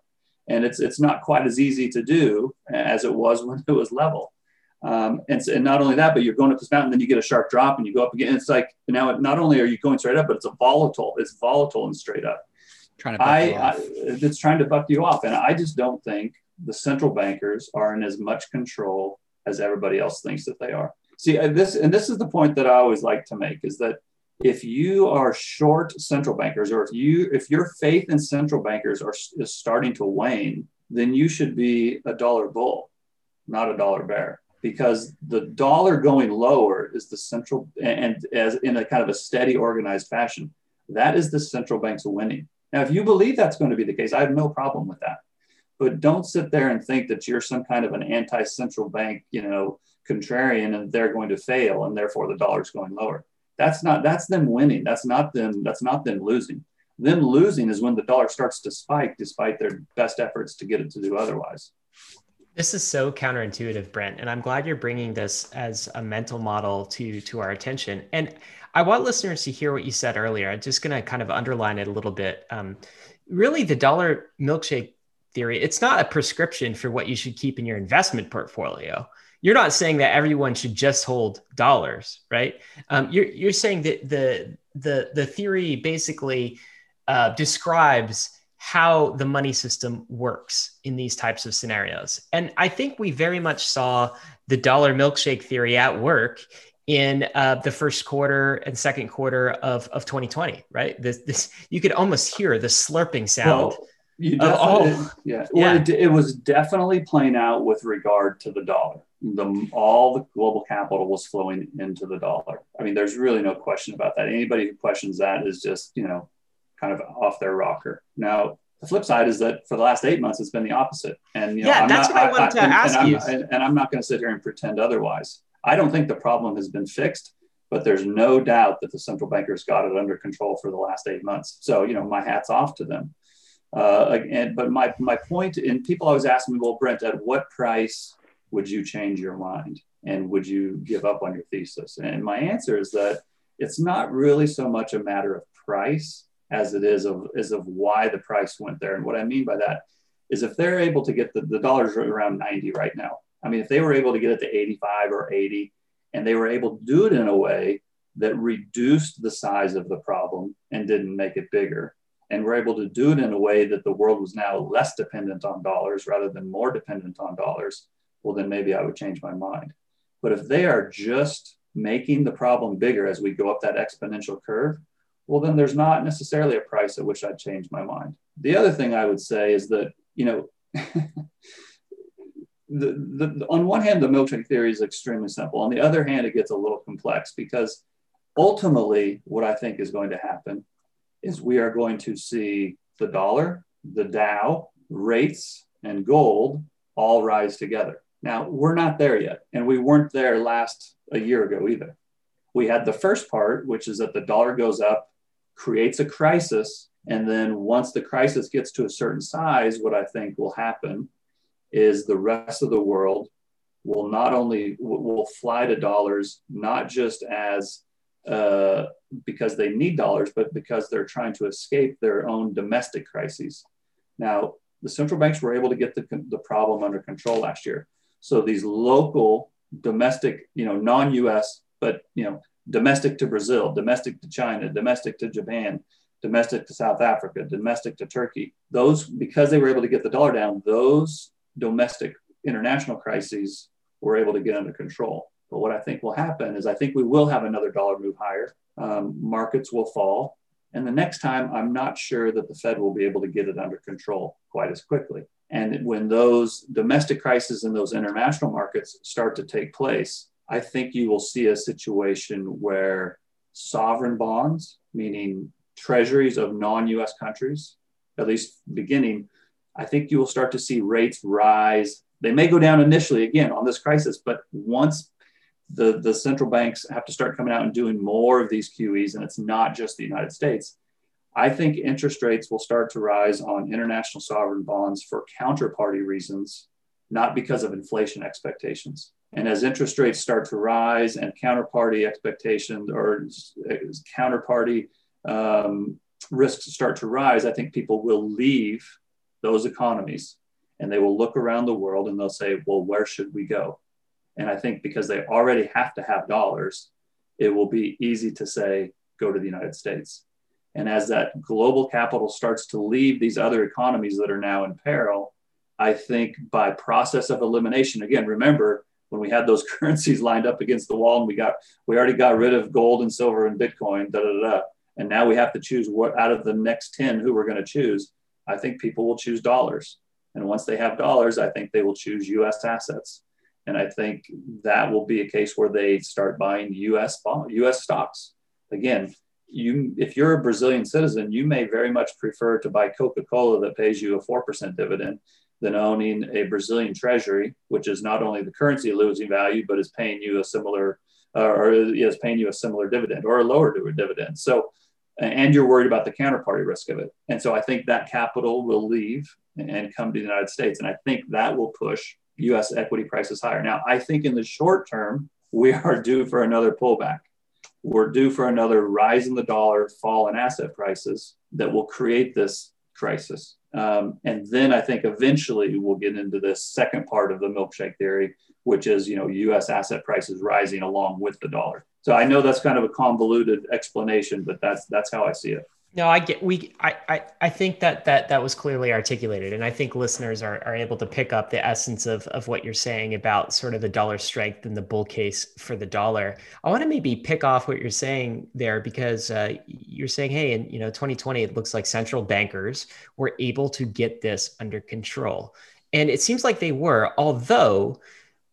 And it's it's not quite as easy to do as it was when it was level. Um, and, so, and not only that, but you're going up this mountain, then you get a sharp drop and you go up again. It's like, now not only are you going straight up, but it's a volatile, it's volatile and straight up. Trying to buck I, you off. I, it's trying to buck you off. And I just don't think the central bankers are in as much control as everybody else thinks that they are. See, this, and this is the point that I always like to make, is that if you are short central bankers, or if you if your faith in central bankers are, is starting to wane, then you should be a dollar bull, not a dollar bear, because the dollar going lower is the central, and as in a kind of a steady, organized fashion, that is the central bank's winning. Now, if you believe that's going to be the case, I have no problem with that. But don't sit there and think that you're some kind of an anti-central bank, you know, contrarian, and they're going to fail, and therefore the dollar's going lower. That's not, that's them winning. That's not them, that's not them losing. Them losing is when the dollar starts to spike despite their best efforts to get it to do otherwise. This is so counterintuitive, Brent, and I'm glad you're bringing this as a mental model to, to our attention. And I want listeners to hear what you said earlier. I'm just going to kind of underline it a little bit. Um, really, the dollar milkshake theory, it's not a prescription for what you should keep in your investment portfolio. You're not saying that everyone should just hold dollars, right? Um, you're you're saying that the the the theory basically uh, describes how the money system works in these types of scenarios. And I think we very much saw the dollar milkshake theory at work in uh, the first quarter and second quarter of of twenty twenty, right? This this you could almost hear the slurping sound. Whoa. You oh, yeah. Well, yeah. It, it was definitely playing out with regard to the dollar. The, all the global capital was flowing into the dollar. I mean, there's really no question about that. Anybody who questions that is just, you know, kind of off their rocker. Now, the flip side is that for the last eight months, it's been the opposite. And you know, yeah, I'm that's not, what I wanted I, to I, ask and, you. And I'm, and, and I'm not going to sit here and pretend otherwise. I don't think the problem has been fixed, but there's no doubt that the central bankers got it under control for the last eight months. So, you know, my hat's off to them. Uh, and, but my, my point, and people always ask me, well, Brent, at what price would you change your mind? And would you give up on your thesis? And my answer is that it's not really so much a matter of price as it is of, is of why the price went there. And what I mean by that is if they're able to get the, the dollars around ninety right now, I mean, if they were able to get it to eighty-five or eighty And they were able to do it in a way that reduced the size of the problem and didn't make it bigger. And we're able to do it in a way that the world was now less dependent on dollars rather than more dependent on dollars. Well, then maybe I would change my mind. But if they are just making the problem bigger as we go up that exponential curve, well, then there's not necessarily a price at which I'd change my mind. The other thing I would say is that, you know, the, the, on one hand, the milkshake theory is extremely simple. On the other hand, it gets a little complex, because ultimately what I think is going to happen is we are going to see the dollar, the Dow, rates, and gold all rise together. Now, we're not there yet, and we weren't there last a year ago either. We had the first part, which is that the dollar goes up, creates a crisis, and then once the crisis gets to a certain size, what I think will happen is the rest of the world will not only will fly to dollars, not just as uh, because they need dollars, but because they're trying to escape their own domestic crises. Now, the central banks were able to get the, the problem under control last year. So these local domestic, you know, non-U S, but, you know, domestic to Brazil, domestic to China, domestic to Japan, domestic to South Africa, domestic to Turkey, those, because they were able to get the dollar down, those domestic international crises were able to get under control. But what I think will happen is I think we will have another dollar move higher. Um, markets will fall. And the next time, I'm not sure that the Fed will be able to get it under control quite as quickly. And when those domestic crises in those international markets start to take place, I think you will see a situation where sovereign bonds, meaning treasuries of non-U S countries, at least beginning, I think you will start to see rates rise. They may go down initially, again, on this crisis, but once the, the central banks have to start coming out and doing more of these Q Es, and it's not just the United States, I think interest rates will start to rise on international sovereign bonds for counterparty reasons, not because of inflation expectations. And as interest rates start to rise and counterparty expectations or counterparty um, risks start to rise, I think people will leave those economies and they will look around the world and they'll say, well, where should we go? And I think because they already have to have dollars, it will be easy to say, go to the United States. And as that global capital starts to leave these other economies that are now in peril, I think by process of elimination, again, remember, when we had those currencies lined up against the wall and we got, we already got rid of gold and silver and Bitcoin, da, da, da, da. And now we have to choose what out of the next ten who we're going to choose. I think people will choose dollars. And once they have dollars, I think they will choose U S assets. And I think that will be a case where they start buying U S bond, U S stocks. Again, you, if you're a Brazilian citizen, you may very much prefer to buy Coca-Cola that pays you a four percent dividend than owning a Brazilian treasury, which is not only the currency losing value, but is paying you a similar, uh, or is paying you a similar dividend or a lower dividend. So, and you're worried about the counterparty risk of it. And so I think that capital will leave and come to the United States. And I think that will push U S equity prices higher. Now, I think in the short term, we are due for another pullback. We're due for another rise in the dollar, fall in asset prices that will create this crisis. Um, and then I think eventually we'll get into this second part of the milkshake theory, which is, you know, U S asset prices rising along with the dollar. So I know that's kind of a convoluted explanation, but that's that's how I see it. No, I get we I I, I think that that that was clearly articulated, and I think listeners are are able to pick up the essence of of what you're saying about sort of the dollar strength and the bull case for the dollar. I want to maybe pick off what you're saying there, because uh, you're saying, hey, in you know twenty twenty, it looks like central bankers were able to get this under control, and it seems like they were. Although,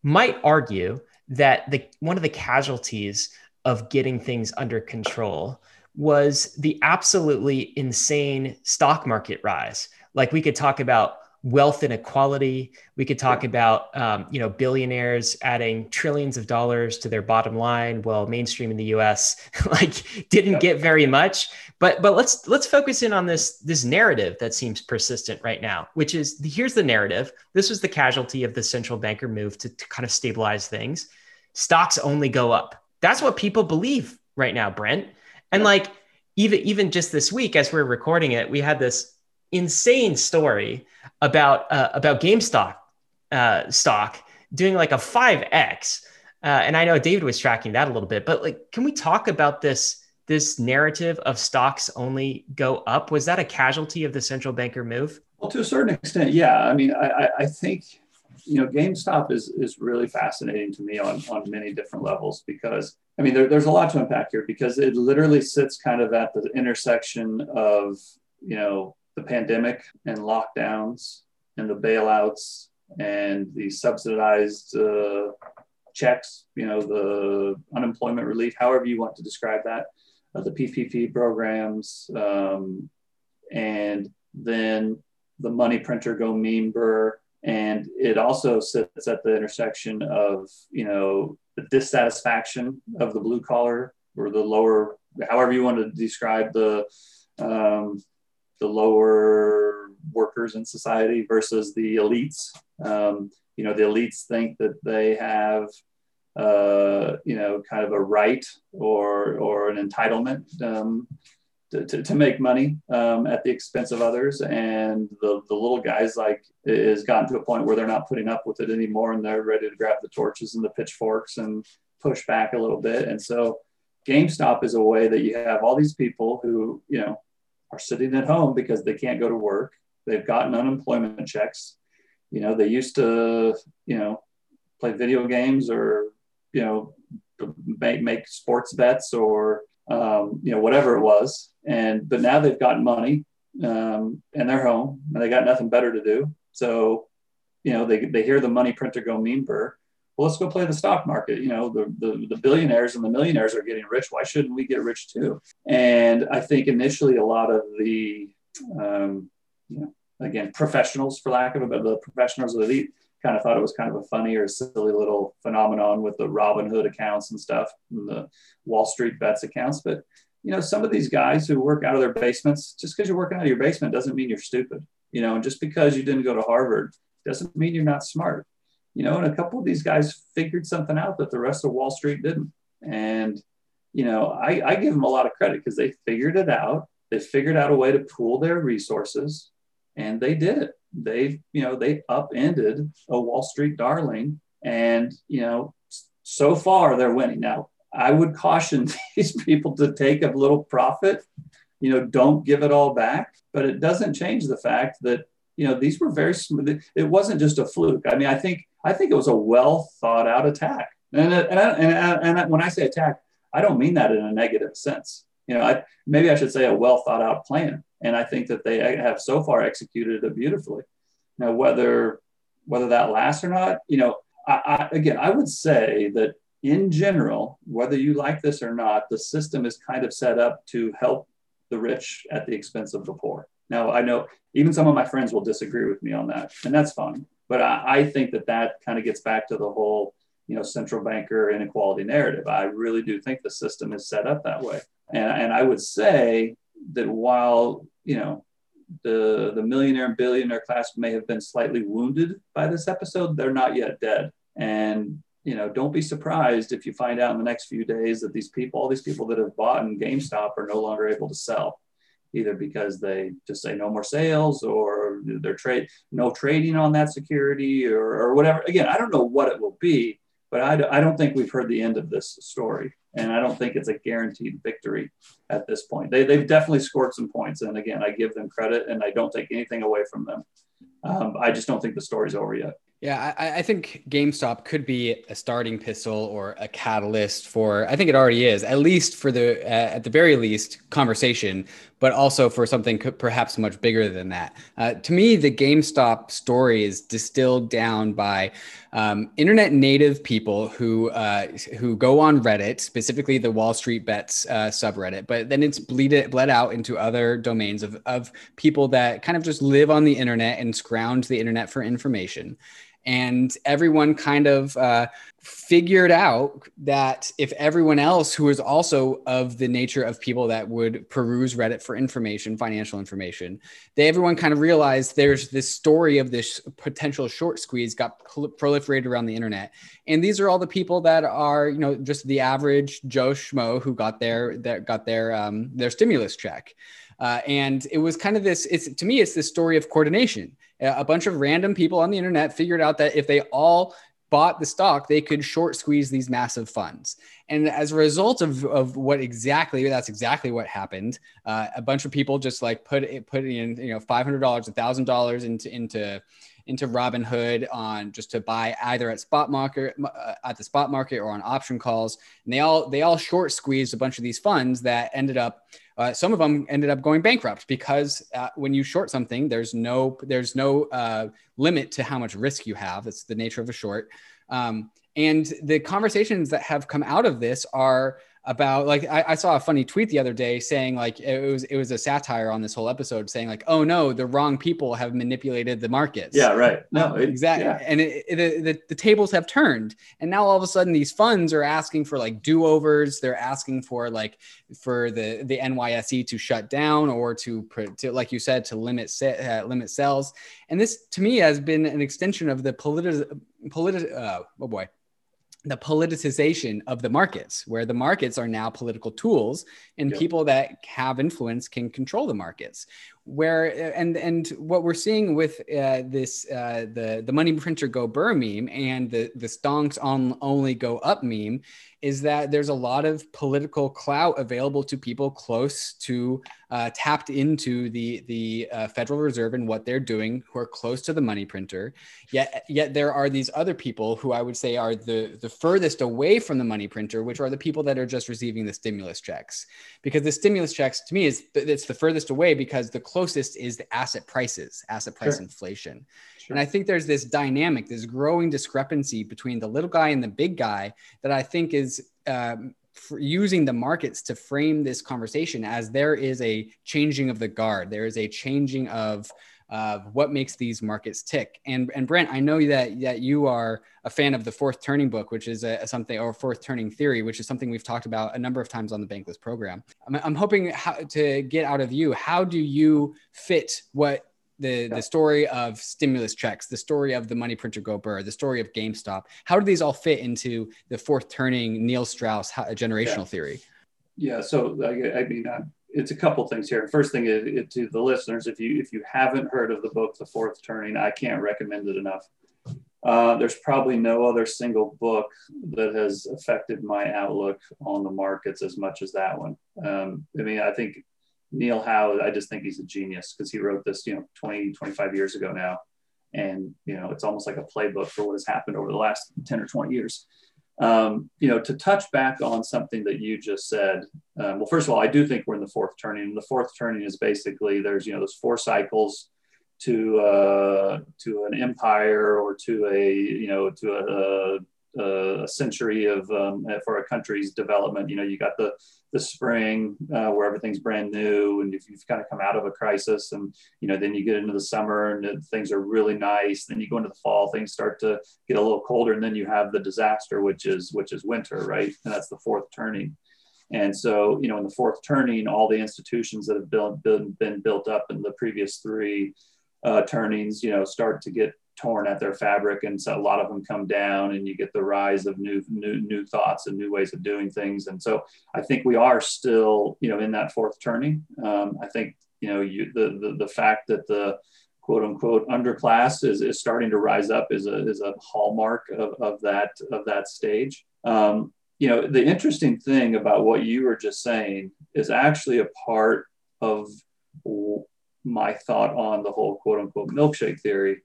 might argue that the one of the casualties of getting things under control was the absolutely insane stock market rise. Like, we could talk about wealth inequality. We could talk about, um, you know, billionaires adding trillions of dollars to their bottom line. Well, mainstream in the U S like didn't yep. get very much, but, but let's, let's focus in on this, this narrative that seems persistent right now, which is the, here's the narrative. This was the casualty of the central banker move to, to kind of stabilize things. Stocks only go up. That's what people believe right now, Brent. And like, even, even just this week, as we're recording it, we had this insane story about, uh, about GameStop uh, stock doing like a five X Uh, and I know David was tracking that a little bit, but like, can we talk about this, this narrative of stocks only go up? Was that a casualty of the central banker move? Well, to a certain extent, yeah. I mean, I, I think, you know, GameStop is, is really fascinating to me on, on many different levels, because, I mean, there, there's a lot to unpack here, because it literally sits kind of at the intersection of, you know, the pandemic and lockdowns and the bailouts and the subsidized uh, checks, you know, the unemployment relief, however you want to describe that, uh, the P P P programs, um, and then the money printer go member. And it also sits at the intersection of, you know, the dissatisfaction of the blue collar, or the lower, however you want to describe the, um, the lower workers in society versus the elites. Um, you know, the elites think that they have, uh, you know, kind of a right or, or an entitlement um, to, to, to make money um, at the expense of others. And the, the little guys, like, is gotten to a point where they're not putting up with it anymore, and they're ready to grab the torches and the pitchforks and push back a little bit. And so GameStop is a way that you have all these people who, you know, are sitting at home because they can't go to work. They've gotten unemployment checks. You know, they used to, you know, play video games, or, you know, make, make sports bets, or, um, you know, whatever it was. And, but now they've got money, um, and they're home, and they got nothing better to do. So, you know, they, they hear the money printer go member. Well, let's go play the stock market. You know, the, the, the billionaires and the millionaires are getting rich. Why shouldn't we get rich too? And I think initially a lot of the, um, you know, again, professionals, for lack of a better, the professionals of the elite kind of thought it was kind of a funny or silly little phenomenon with the Robinhood accounts and stuff, and the Wall Street Bets accounts. But, you know, some of these guys who work out of their basements, just because you're working out of your basement doesn't mean you're stupid. You know, and just because you didn't go to Harvard doesn't mean you're not smart. You know, and a couple of these guys figured something out that the rest of Wall Street didn't. And, you know, I, I give them a lot of credit because they figured it out. They figured out a way to pool their resources, and they did it. They, you know, they upended a Wall Street darling, and, you know, so far they're winning. Now, I would caution these people to take a little profit, you know, don't give it all back, but it doesn't change the fact that, you know, these were very smooth. It wasn't just a fluke. I mean, I think, I think it was a well thought out attack. And, and, and, and, and when I say attack, I don't mean that in a negative sense. You know, I, maybe I should say a well thought out plan. And I think that they have so far executed it beautifully. Now, whether whether that lasts or not, you know, I, I, again, I would say that in general, whether you like this or not, the system is kind of set up to help the rich at the expense of the poor. Now, I know even some of my friends will disagree with me on that, and that's fine. But I, I think that that kind of gets back to the whole, you know, central banker inequality narrative. I really do think the system is set up that way. And, and I would say that while, you know, the, the millionaire and billionaire class may have been slightly wounded by this episode, they're not yet dead. And, you know, don't be surprised if you find out in the next few days that these people, all these people that have bought in GameStop are no longer able to sell, either because they just say no more sales, or they're trade, no trading on that security, or, or whatever. Again, I don't know what it will be, but I, I don't think we've heard the end of this story. And I don't think it's a guaranteed victory at this point. They, they've definitely scored some points. And again, I give them credit, and I don't take anything away from them. Um, I just don't think the story's over yet. Yeah, I, I think GameStop could be a starting pistol or a catalyst for, I think it already is, at least for the, uh, at the very least, conversation, but also for something perhaps much bigger than that. Uh, to me, the GameStop story is distilled down by um, internet native people who uh, who go on Reddit, specifically the Wall Street Bets uh, subreddit, but then it's bleeded, bled out into other domains of, of people that kind of just live on the internet and scrounge the internet for information. And everyone kind of uh, figured out that if everyone else who is also of the nature of people that would peruse Reddit for information, financial information, they everyone kind of realized there's this story of this potential short squeeze got proliferated around the internet. And these are all the people that are, you know, just the average Joe Schmo who got their that got their um, their stimulus check. Uh, and it was kind of this, it's, to me, it's this story of coordination. A bunch of random people on the internet figured out that if they all bought the stock, they could short squeeze these massive funds. And as a result of, of what exactly, that's exactly what happened. Uh, a bunch of people just like put it, put in, you know, five hundred dollars, one thousand dollars into, into, into Robinhood on just to buy either at spot market, uh, at the spot market or on option calls. And they all, they all short squeezed a bunch of these funds that ended up, uh, some of them ended up going bankrupt because uh, when you short something, there's no, there's no uh, limit to how much risk you have. It's the nature of a short. Um, and the conversations that have come out of this are about like, I, I saw a funny tweet the other day saying like, it was, it was a satire on this whole episode saying like, oh no, the wrong people have manipulated the markets. Yeah. Right. No, it, exactly. Yeah. And it, it, the, the tables have turned. And now all of a sudden these funds are asking for like do-overs. They're asking for like, for the, the N Y S E to shut down or to, to like you said, to limit, uh, limit sales. And this to me has been an extension of the politi- politi- uh, oh boy, the politicization of the markets, where the markets are now political tools and yep. people that have influence can control the markets. Where and and what we're seeing with uh, this uh, the the money printer go burr meme and the the stonks on only go up meme is that there's a lot of political clout available to people close to uh, tapped into the the uh, Federal Reserve and what they're doing, who are close to the money printer. Yet yet there are these other people who I would say are the the furthest away from the money printer, which are the people that are just receiving the stimulus checks, because the stimulus checks to me is it's the furthest away because the closest is the asset prices, asset price sure. inflation. Sure. And I think there's this dynamic, this growing discrepancy between the little guy and the big guy that I think is um, f- using the markets to frame this conversation as there is a changing of the guard. There is a changing of uh, what makes these markets tick. And, and Brent, I know that, that you are a fan of the fourth turning book, which is a, something, or fourth turning theory, which is something we've talked about a number of times on the Bankless program. I'm, I'm hoping how, to get out of you, how do you fit what the, the story of stimulus checks, the story of the money printer go burr, the story of GameStop, how do these all fit into the fourth turning Neil Strauss generational yeah. theory? Yeah, so I, I mean, I'm, it's a couple things here. First thing is, it, to the listeners, if you if you haven't heard of the book, The Fourth Turning, I can't recommend it enough. Uh, there's probably no other single book that has affected my outlook on the markets as much as that one. Um, I mean, I think Neil Howe, I just think he's a genius because he wrote this, you know, twenty, twenty-five years ago now. And, you know, it's almost like a playbook for what has happened over the last ten or twenty years. Um, you know, to touch back on something that you just said, um, well, first of all, I do think we're in the fourth turning. The fourth turning is basically there's, you know, those four cycles to, uh, to an empire or to a, you know, to a, a, a century of, um, for a country's development. You know, you got the, the spring uh, where everything's brand new. And if you've kind of come out of a crisis and, you know, then you get into the summer and things are really nice. Then you go into the fall, things start to get a little colder. And then you have the disaster, which is, which is winter, right? And that's the fourth turning. And so, you know, in the fourth turning, all the institutions that have built, been, been built up in the previous three uh, turnings, you know, start to get torn at their fabric. And so a lot of them come down and you get the rise of new, new, new thoughts and new ways of doing things. And so I think we are still, you know, in that fourth turning. Um, I think, you know, you, the, the, the fact that the quote unquote underclass is, is starting to rise up is a, is a hallmark of, of that, of that stage. Um, you know, the interesting thing about what you were just saying is actually a part of my thought on the whole quote unquote milkshake theory.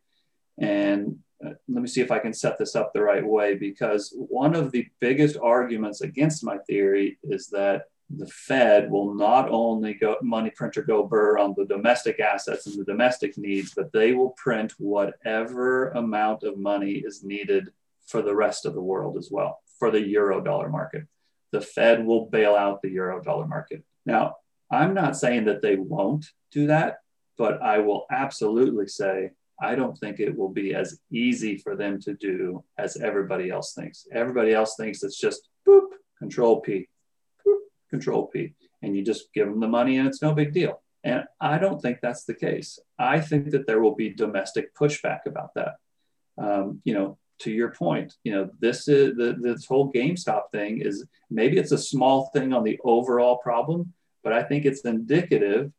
And let me see if I can set this up the right way, because one of the biggest arguments against my theory is that the Fed will not only go money printer go burr on the domestic assets and the domestic needs, but they will print whatever amount of money is needed for the rest of the world as well, for the euro dollar market. The Fed will bail out the euro dollar market. Now, I'm not saying that they won't do that, but I will absolutely say I don't think it will be as easy for them to do as everybody else thinks. Everybody else thinks it's just boop, control P, boop, control P, and you just give them the money and it's no big deal. And I don't think that's the case. I think that there will be domestic pushback about that. Um, you know, to your point, you know, this is the, this whole GameStop thing is maybe it's a small thing on the overall problem, but I think it's indicative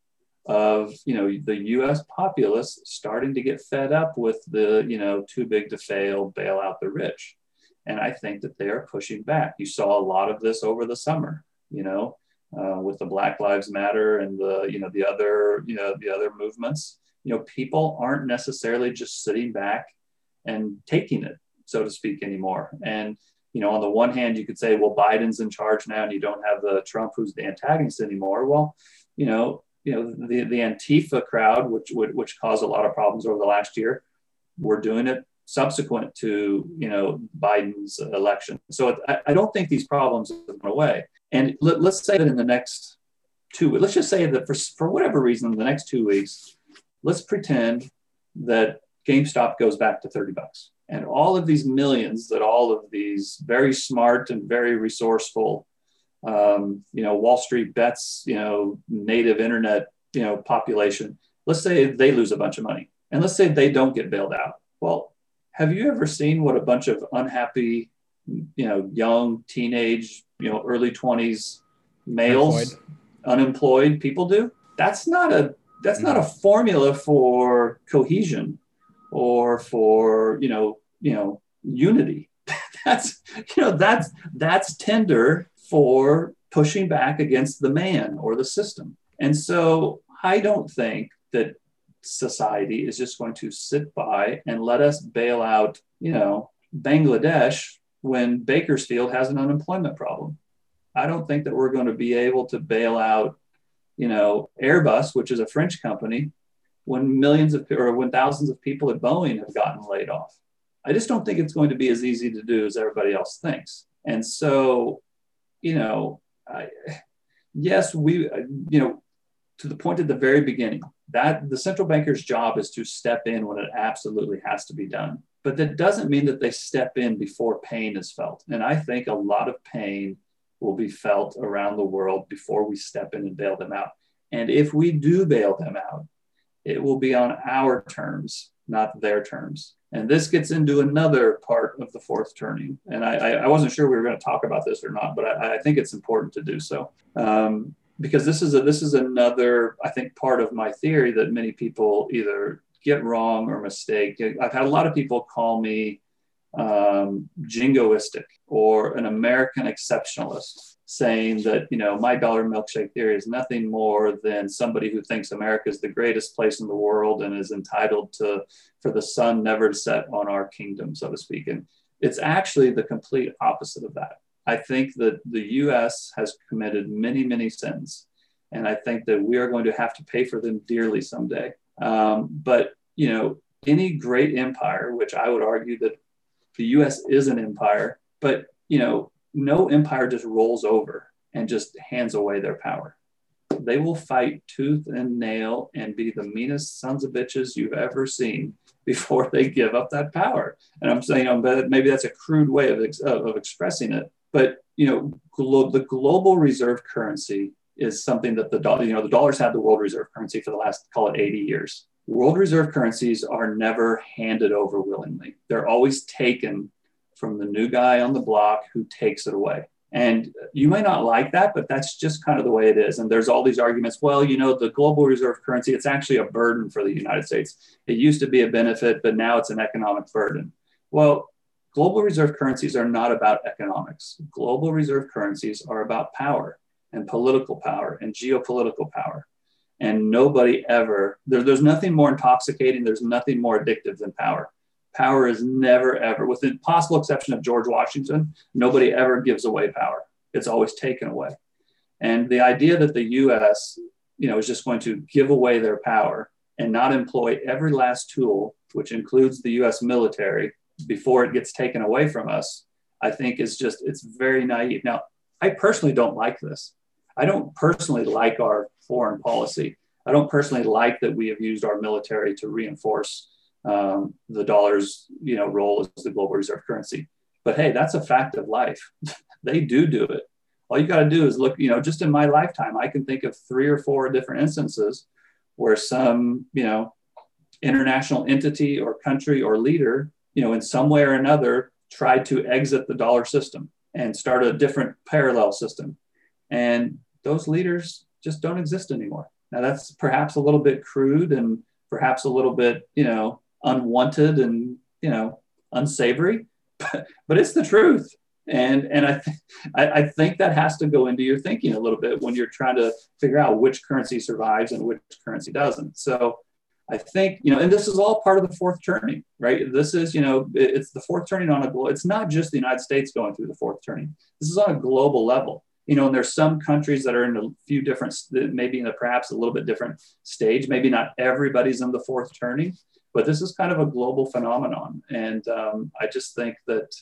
of, you know, the U S populace starting to get fed up with the, you know, too big to fail, bail out the rich. And I think that they are pushing back. You saw a lot of this over the summer, you know, uh, with the Black Lives Matter and the, you know, the other, you know, the other movements. You know, people aren't necessarily just sitting back and taking it, so to speak, anymore. And, you know, on the one hand, you could say, well, Biden's in charge now and you don't have the Trump who's the antagonist anymore. Well, you know, you know, the, the Antifa crowd, which would, which caused a lot of problems over the last year, were doing it subsequent to, you know, Biden's election. So it, I, I don't think these problems have gone away. And let, let's say that in the next two, let's just say that for, for whatever reason, in the next two weeks, let's pretend that GameStop goes back to thirty bucks. And all of these millions that all of these very smart and very resourceful, um, you know, Wall Street Bets, you know, native internet, you know, population, let's say they lose a bunch of money. And let's say they don't get bailed out. Well, have you ever seen what a bunch of unhappy, you know, young, teenage, you know, early twenties males, unemployed, unemployed people do? That's not a, that's not a formula for cohesion or for, you know, you know, unity. That's, you know, that's, that's tender for pushing back against the man or the system. And so I don't think that society is just going to sit by and let us bail out, you know, Bangladesh when Bakersfield has an unemployment problem. I don't think that we're going to be able to bail out, you know, Airbus, which is a French company, when millions of, or when thousands of people at Boeing have gotten laid off. I just don't think it's going to be as easy to do as everybody else thinks. And so, you know, I, yes, we, you know, to the point at the very beginning, that the central banker's job is to step in when it absolutely has to be done. But that doesn't mean that they step in before pain is felt. And I think a lot of pain will be felt around the world before we step in and bail them out. And if we do bail them out, it will be on our terms, not their terms. And this gets into another part of the fourth turning. And I, I wasn't sure we were going to talk about this or not, but I, I think it's important to do so. Um, because this is a, this is another, I think, part of my theory that many people either get wrong or mistake. I've had a lot of people call me um, jingoistic or an American exceptionalist, saying that, you know, my dollar milkshake theory is nothing more than somebody who thinks America is the greatest place in the world and is entitled to, for the sun never to set on our kingdom, so to speak. And it's actually the complete opposite of that. I think that the U S has committed many, many sins. And I think that we are going to have to pay for them dearly someday. Um, but, you know, any great empire, which I would argue that the U S is an empire, but, you know, no empire just rolls over and just hands away their power. They will fight tooth and nail and be the meanest sons of bitches you've ever seen before they give up that power. And I'm saying, you know, maybe that's a crude way of, ex- of expressing it, but, you know, glo- the global reserve currency is something that the dollar, you know, the dollar's had the world reserve currency for the last, call it eighty years. World reserve currencies are never handed over willingly. They're always taken from the new guy on the block who takes it away. And you may not like that, but that's just kind of the way it is. And there's all these arguments, well, you know, the global reserve currency, it's actually a burden for the United States. It used to be a benefit, but now it's an economic burden. Well, global reserve currencies are not about economics. Global reserve currencies are about power and political power and geopolitical power. And nobody ever, there, there's nothing more intoxicating, there's nothing more addictive than power. Power is never, ever, with the possible exception of George Washington, nobody ever gives away power. It's always taken away. And the idea that the U S, you know, is just going to give away their power and not employ every last tool, which includes the U S military, before it gets taken away from us, I think is just, it's very naive. Now, I personally don't like this. I don't personally like our foreign policy. I don't personally like that we have used our military to reinforce Um, the dollar's, you know, role as the global reserve currency. But hey, that's a fact of life. They do do it. All you got to do is look, you know, just in my lifetime, I can think of three or four different instances where some, you know, international entity or country or leader, you know, in some way or another, tried to exit the dollar system and start a different parallel system. And those leaders just don't exist anymore. Now that's perhaps a little bit crude and perhaps a little bit, you know, unwanted and, you know, unsavory, but, but it's the truth. And, and I, th- I, I think that has to go into your thinking a little bit when you're trying to figure out which currency survives and which currency doesn't. So I think, you know, and this is all part of the fourth turning, right? This is, you know, it, it's the fourth turning on a global, it's not just the United States going through the fourth turning. This is on a global level, you know, and there's some countries that are in a few different, maybe in a perhaps a little bit different stage, maybe not everybody's in the fourth turning, but this is kind of a global phenomenon. And um, I just think that,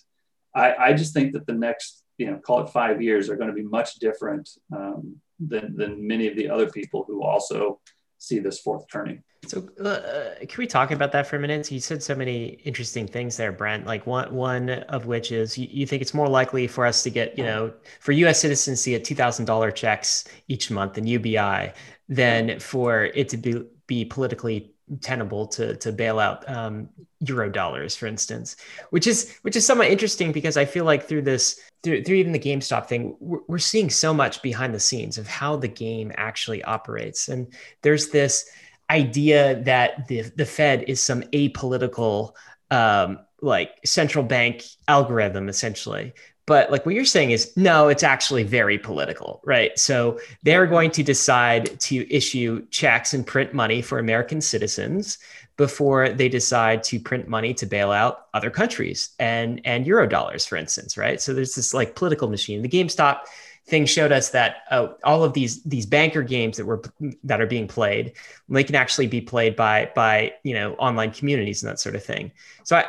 I, I just think that the next, you know, call it five years are going to be much different um, than, than many of the other people who also see this fourth turning. So uh, can we talk about that for a minute? You said so many interesting things there, Brent, like one, one of which is you, you think it's more likely for us to get, you know, for U S citizens to get two thousand dollars checks each month in U B I than for it to be, be politically tenable to to bail out um, euro dollars, for instance, which is which is somewhat interesting because I feel like through this through through even the GameStop thing, we're, we're seeing so much behind the scenes of how the game actually operates. And there's this idea that the the Fed is some apolitical um, like central bank algorithm essentially. But like what you're saying is, no, it's actually very political, right? So they're going to decide to issue checks and print money for American citizens before they decide to print money to bail out other countries and, and euro dollars, for instance, right? So there's this like political machine. The GameStop thing showed us that uh, all of these these banker games that were that are being played, they can actually be played by by you know online communities and that sort of thing. So I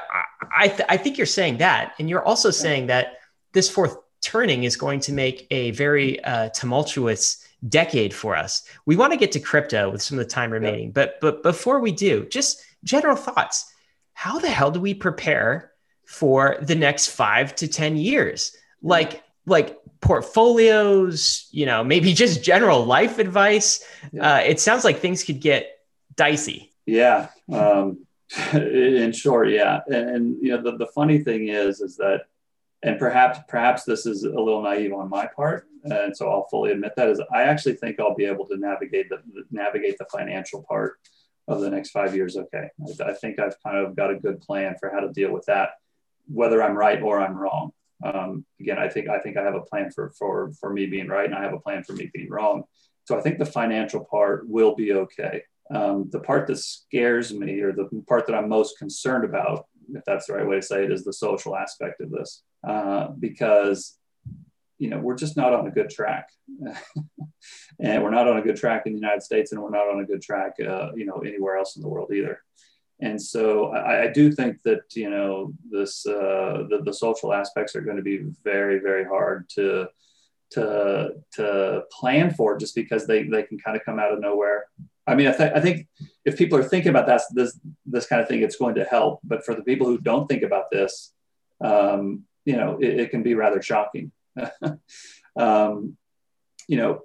I, th- I think you're saying that, and you're also saying that this fourth turning is going to make a very uh, tumultuous decade for us. We want to get to crypto with some of the time remaining, yep. but but before we do, just general thoughts. How the hell do we prepare for the next five to ten years? Like like portfolios, you know, maybe just general life advice. Yep. Uh, it sounds like things could get dicey. Yeah. Um, in short, yeah. And, and you know, the, the funny thing is, is that. And perhaps perhaps this is a little naive on my part, and so I'll fully admit that, is I actually think I'll be able to navigate the navigate the financial part of the next five years. Okay, I, I think I've kind of got a good plan for how to deal with that, whether I'm right or I'm wrong. Um, again, I think I think I have a plan for for for me being right, and I have a plan for me being wrong. So I think the financial part will be okay. Um, the part that scares me, or the part that I'm most concerned about, if that's the right way to say it, is the social aspect of this, uh, because, you know, we're just not on a good track and we're not on a good track in the United States, and we're not on a good track, uh, you know, anywhere else in the world either. And so I, I do think that, you know, this, uh, the, the social aspects are going to be very, very hard to, to, to plan for, just because they, they can kind of come out of nowhere. I mean, I, th- I think if people are thinking about that, this this kind of thing, it's going to help. But for the people who don't think about this, um, you know, it, it can be rather shocking. um, you know,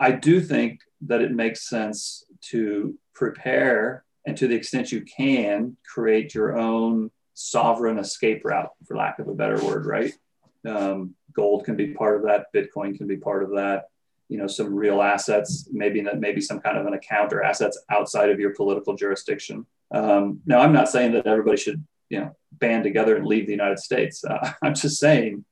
I do think that it makes sense to prepare, and to the extent you can, create your own sovereign escape route, for lack of a better word, right? Um, gold can be part of that. Bitcoin can be part of that. You know, some real assets, maybe maybe some kind of an account or assets outside of your political jurisdiction. Um, now, I'm not saying that everybody should, you know, band together and leave the United States. Uh, I'm just saying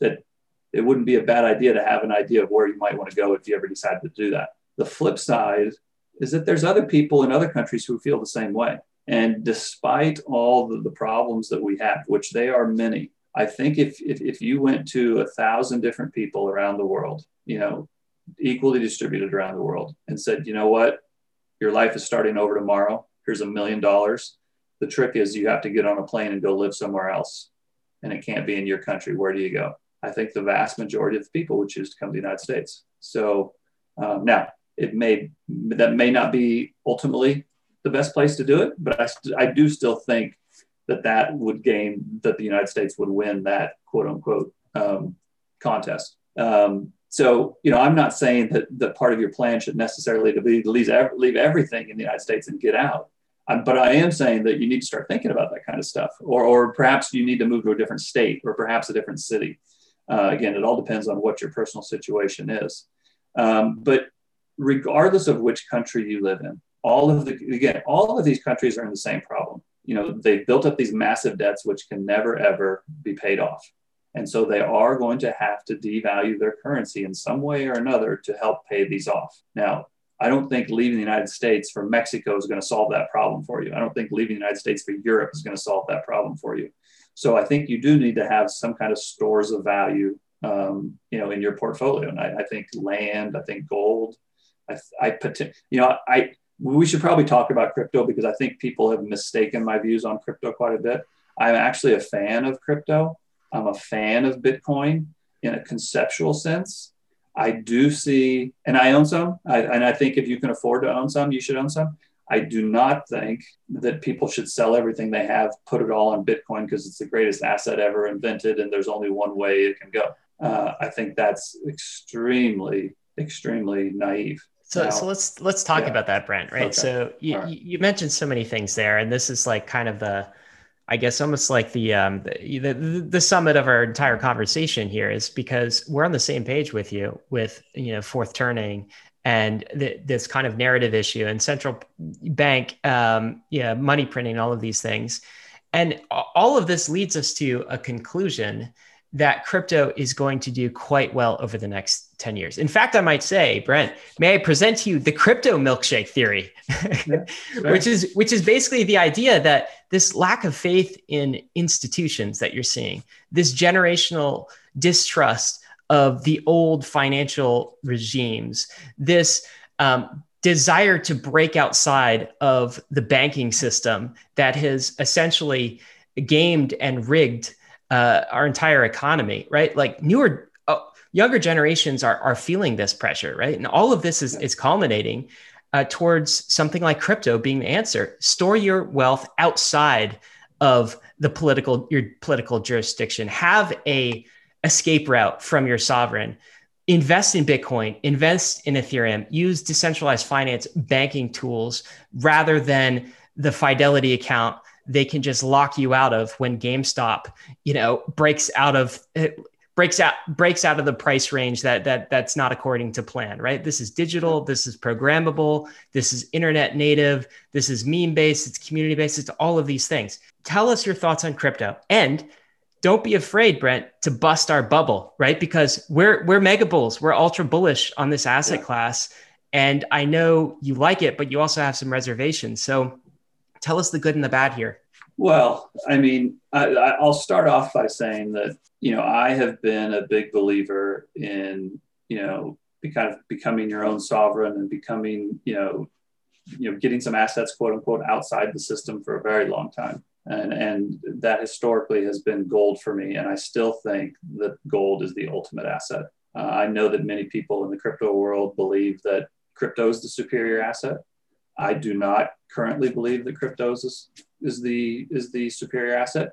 that it wouldn't be a bad idea to have an idea of where you might want to go if you ever decide to do that. The flip side is that there's other people in other countries who feel the same way. And despite all the, the problems that we have, which they are many, I think if if, if you went to a thousand different people around the world, you know, equally distributed around the world, and said, you know what, your life is starting over tomorrow. Here's a million dollars. The trick is you have to get on a plane and go live somewhere else. And it can't be in your country. Where do you go? I think the vast majority of the people would choose to come to the United States. So um, now it may, that may not be ultimately the best place to do it, but I, st- I do still think that that would gain, that the United States would win that quote unquote um, contest. Um, So, you know, I'm not saying that the part of your plan should necessarily be to leave, leave everything in the United States and get out. Um, but I am saying that you need to start thinking about that kind of stuff, or, or perhaps you need to move to a different state, or perhaps a different city. Uh, again, it all depends on what your personal situation is. Um, but regardless of which country you live in, all of the, again, all of these countries are in the same problem. You know, they built up these massive debts, which can never, ever be paid off. And so they are going to have to devalue their currency in some way or another to help pay these off. Now, I don't think leaving the United States for Mexico is going to solve that problem for you. I don't think leaving the United States for Europe is going to solve that problem for you. So I think you do need to have some kind of stores of value, um, you know, in your portfolio. And I, I think land, I think gold, I, I, you know, I, we should probably talk about crypto because I think people have mistaken my views on crypto quite a bit. I'm actually a fan of crypto. I'm a fan of Bitcoin in a conceptual sense. I do see, and I own some, I, and I think if you can afford to own some, you should own some. I do not think that people should sell everything they have, put it all on Bitcoin because it's the greatest asset ever invented and there's only one way it can go. Uh, I think that's extremely, extremely naive. So, now, so let's let's talk yeah. about that, Brent, right? Okay. So you, right. you mentioned so many things there, and this is like kind of the, I guess almost like the, um, the, the the summit of our entire conversation here, is because we're on the same page with you with, you know, fourth turning and the, this kind of narrative issue and central bank, um, yeah, money printing, all of these things. And all of this leads us to a conclusion that crypto is going to do quite well over the next ten years. In fact, I might say, Brent, may I present to you the crypto milkshake theory, yeah, sure. which is which is basically the idea that this lack of faith in institutions that you're seeing, this generational distrust of the old financial regimes, this um, desire to break outside of the banking system that has essentially gamed and rigged uh, our entire economy, right? Like newer, uh, younger generations are are feeling this pressure, right? And all of this is, is culminating Uh, towards something like crypto being the answer. Store your wealth outside of the political, your political jurisdiction. Have a escape route from your sovereign. Invest in Bitcoin, invest in Ethereum, use decentralized finance banking tools rather than the Fidelity account they can just lock you out of when GameStop, you know, breaks out of it, breaks out breaks out of the price range that that that's not according to plan, right? This is digital, this is programmable, this is internet native, this is meme based, it's community based, it's all of these things. Tell us your thoughts on crypto, and don't be afraid, Brent, to bust our bubble, right? Because we're we're mega bulls, we're ultra bullish on this asset yeah. class, and I know you like it, but you also have some reservations. So tell us the good and the bad here. Well, I mean, I, I'll start off by saying that, you know, I have been a big believer in, you know, be kind of becoming your own sovereign and becoming, you know, you know, getting some assets, quote unquote, outside the system for a very long time. And, and that historically has been gold for me. And I still think that gold is the ultimate asset. Uh, I know that many people in the crypto world believe that crypto is the superior asset. I do not currently believe that crypto is, is the is the superior asset,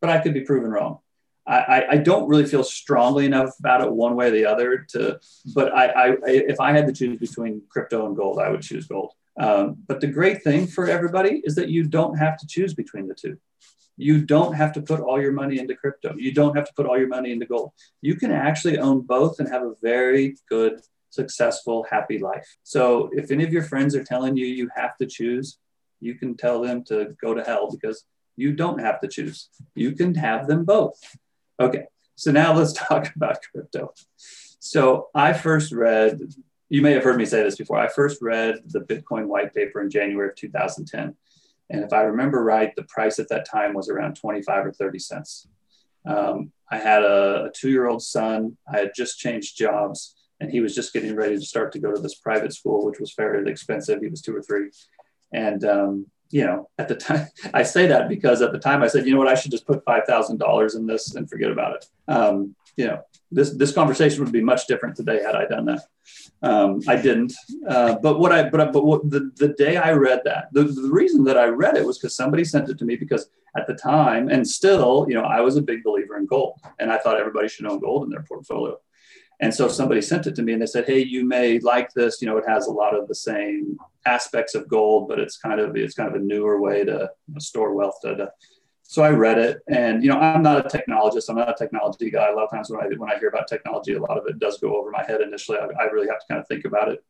but I could be proven wrong. I, I, I don't really feel strongly enough about it one way or the other to, but I, I if I had to choose between crypto and gold, I would choose gold. Um, but the great thing for everybody is that you don't have to choose between the two. You don't have to put all your money into crypto. You don't have to put all your money into gold. You can actually own both and have a very good, successful, happy life. So if any of your friends are telling you you have to choose, you can tell them to go to hell because you don't have to choose. You can have them both. Okay, so now let's talk about crypto. So I first read, you may have heard me say this before, I first read the Bitcoin white paper in January of two thousand ten. And if I remember right, the price at that time was around twenty-five or thirty cents. Um, I had a, a two-year-old son. I had just changed jobs. And he was just getting ready to start to go to this private school, which was fairly expensive. He was two or three. And, um, you know, at the time, I say that because at the time I said, you know what, I should just put five thousand dollars in this and forget about it. Um, you know, this, this conversation would be much different today had I done that. Um, I didn't. Uh, but what I, but, but what, the, the day I read that, the, the reason that I read it was because somebody sent it to me, because at the time, and still, you know, I was a big believer in gold and I thought everybody should own gold in their portfolio. And so somebody sent it to me and they said, hey, you may like this. You know, it has a lot of the same aspects of gold, but it's kind of it's kind of a newer way to store wealth. Da, da. So I read it. And, you know, I'm not a technologist. I'm not a technology guy. A lot of times when I, when I hear about technology, a lot of it does go over my head initially. I, I really have to kind of think about it.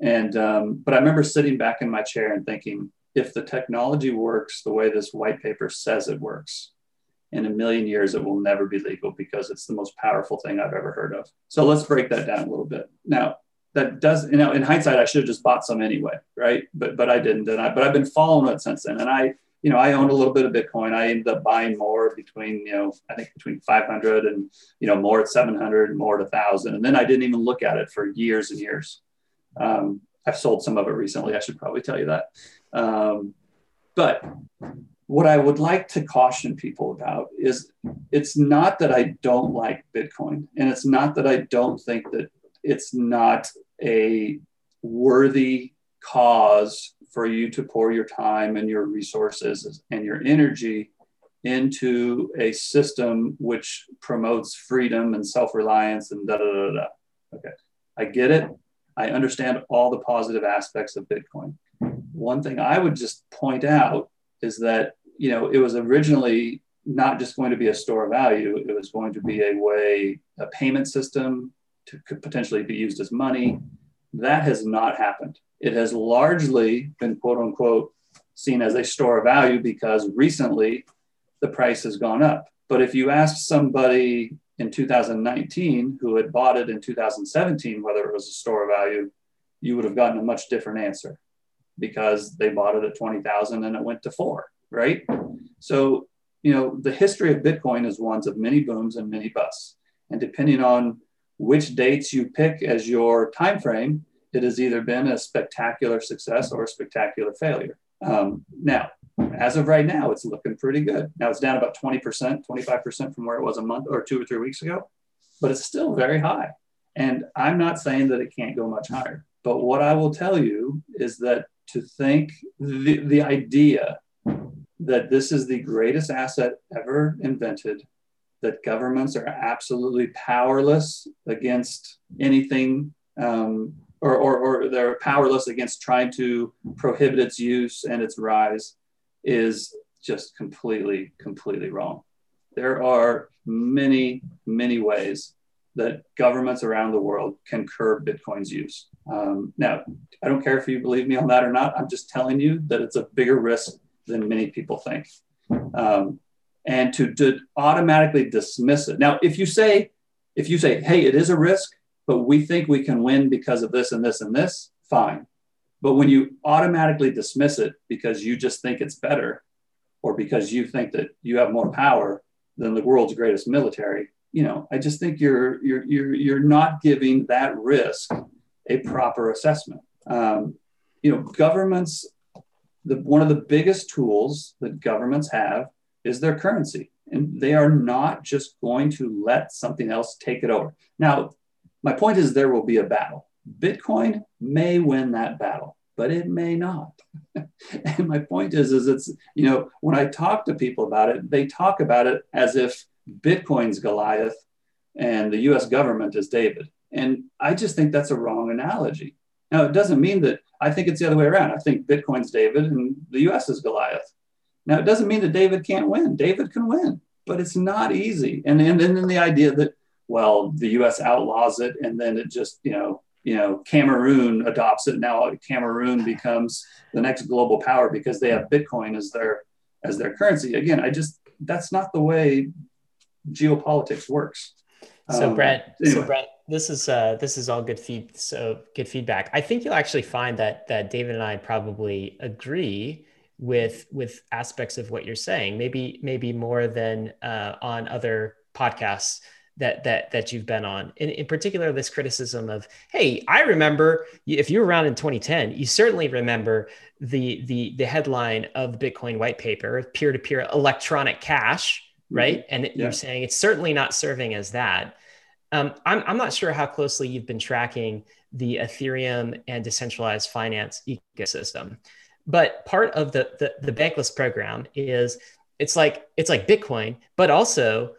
And um, but I remember sitting back in my chair and thinking, if the technology works the way this white paper says it works, in a million years, it will never be legal because it's the most powerful thing I've ever heard of. So let's break that down a little bit. Now, that does, you know, in hindsight, I should have just bought some anyway, right? But but I didn't, and I, but I've been following it since then. And I, you know, I owned a little bit of Bitcoin. I ended up buying more between, you know, I think between five hundred and, you know, more at seven hundred and more at one thousand. And then I didn't even look at it for years and years. Um, I've sold some of it recently. I should probably tell you that. Um, but what I would like to caution people about is it's not that I don't like Bitcoin, and it's not that I don't think that it's not a worthy cause for you to pour your time and your resources and your energy into a system which promotes freedom and self-reliance and da da da da. Okay, I get it. I understand all the positive aspects of Bitcoin. One thing I would just point out is that, you know, it was originally not just going to be a store of value. It was going to be a way, a payment system to could potentially be used as money. That has not happened. It has largely been, quote unquote, seen as a store of value because recently the price has gone up. But if you ask somebody in two thousand nineteen who had bought it in two thousand seventeen, whether it was a store of value, you would have gotten a much different answer, because they bought it at twenty thousand and it went to four, right? So, you know, the history of Bitcoin is one of many booms and many busts. And depending on which dates you pick as your time frame, it has either been a spectacular success or a spectacular failure. Um, now, as of right now, it's looking pretty good. Now it's down about twenty percent, twenty-five percent from where it was a month or two or three weeks ago, but it's still very high. And I'm not saying that it can't go much higher, but what I will tell you is that to think the, the idea that this is the greatest asset ever invented, that governments are absolutely powerless against anything, um, or, or, or they're powerless against trying to prohibit its use and its rise, is just completely, completely wrong. There are many, many ways that governments around the world can curb Bitcoin's use. Um, now, I don't care if you believe me on that or not. I'm just telling you that it's a bigger risk than many people think. Um, and to, to automatically dismiss it. Now, if you say, if you say, hey, it is a risk, but we think we can win because of this and this and this, fine. But when you automatically dismiss it because you just think it's better, or because you think that you have more power than the world's greatest military, you know, I just think you're you're you're you're not giving that risk a proper assessment. Um, you know, governments, the one of the biggest tools that governments have is their currency, and they are not just going to let something else take it over. Now, my point is there will be a battle. Bitcoin may win that battle, but it may not. And my point is, is it's, you know, when I talk to people about it, they talk about it as if Bitcoin's Goliath and the U S government is David. And I just think that's a wrong analogy. Now, it doesn't mean that I think it's the other way around. I think Bitcoin's David and the U S is Goliath. Now, it doesn't mean that David can't win. David can win, but it's not easy. And then and, and then the idea that, well, the U S outlaws it and then it just, you know, you know, Cameroon adopts it. Now Cameroon becomes the next global power because they have Bitcoin as their as their currency. Again, I just, that's not the way geopolitics works. So um, Brent, anyway. so Brent, this is uh, this is all good feed. So good feedback. I think you'll actually find that that David and I probably agree with with aspects of what you're saying. Maybe maybe more than uh, on other podcasts that that that you've been on. In in particular, this criticism of, hey, I remember if you were around in twenty ten, you certainly remember the the the headline of the Bitcoin white paper, peer-to-peer electronic cash. Right. And yeah. You're saying it's certainly not serving as that. Um, I'm, I'm not sure how closely you've been tracking the Ethereum and decentralized finance ecosystem, but part of the, the, the Bankless program is it's like, it's like Bitcoin, but also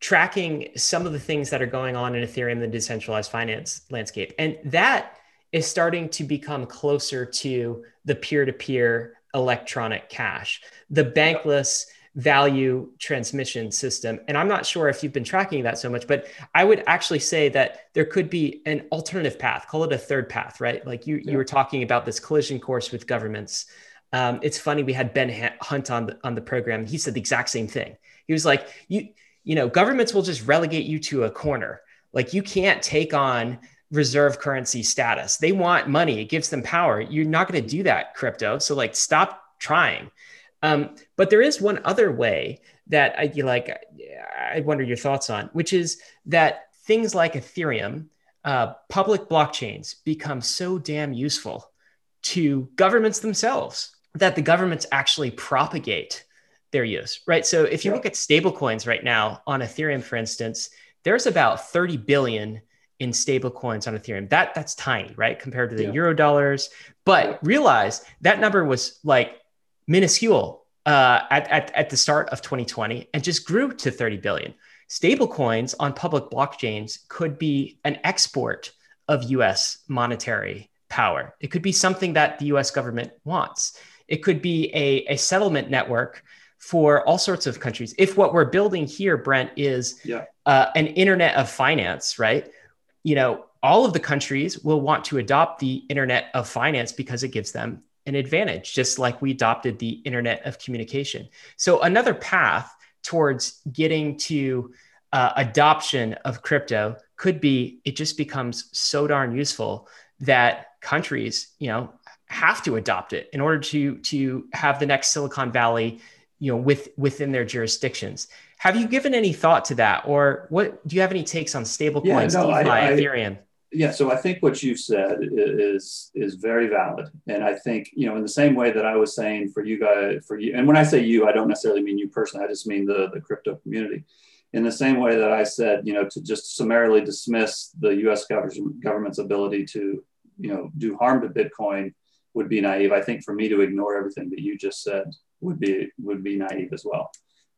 tracking some of the things that are going on in Ethereum, the decentralized finance landscape. And that is starting to become closer to the peer-to-peer electronic cash, the Bankless value transmission system. And I'm not sure if you've been tracking that so much, but I would actually say that there could be an alternative path, call it a third path, right? Like you, yeah. you were talking about this collision course with governments. Um, it's funny, we had Ben Hunt on the, on the program. He said the exact same thing. He was like, you, you know, governments will just relegate you to a corner. Like you can't take on reserve currency status. They want money. It gives them power. You're not going to do that, crypto. So like, stop trying. Um, but there is one other way that I you like, I wonder your thoughts on, which is that things like Ethereum, uh, public blockchains become so damn useful to governments themselves that the governments actually propagate their use, right? So if you look at stablecoins right now on Ethereum, for instance, there's about thirty billion in stable coins on Ethereum. That that's tiny, right? Compared to the yeah. Euro dollars. But realize that number was like minuscule uh, at, at, at the start of twenty twenty and just grew to thirty billion. Stable coins on public blockchains could be an export of U S monetary power. It could be something that the U S government wants. It could be a, a settlement network for all sorts of countries. If what we're building here, Brent, is yeah. uh, an internet of finance, right? You know, all of the countries will want to adopt the internet of finance because it gives them an advantage, just like we adopted the internet of communication. So another path towards getting to uh, adoption of crypto could be, it just becomes so darn useful that countries, you know, have to adopt it in order to, to have the next Silicon Valley, you know, with, within their jurisdictions. Have you given any thought to that, or what do you have any takes on stable yeah, coins, no, DeFi, I, I, Ethereum? Yeah, so I think what you've said is is very valid, and I think, you know, in the same way that I was saying for you guys, for you, and when I say you, I don't necessarily mean you personally, I just mean the the crypto community. In the same way that I said, you know, to just summarily dismiss the U S government's ability to, you know, do harm to Bitcoin would be naive. I think for me to ignore everything that you just said would be would be naive as well.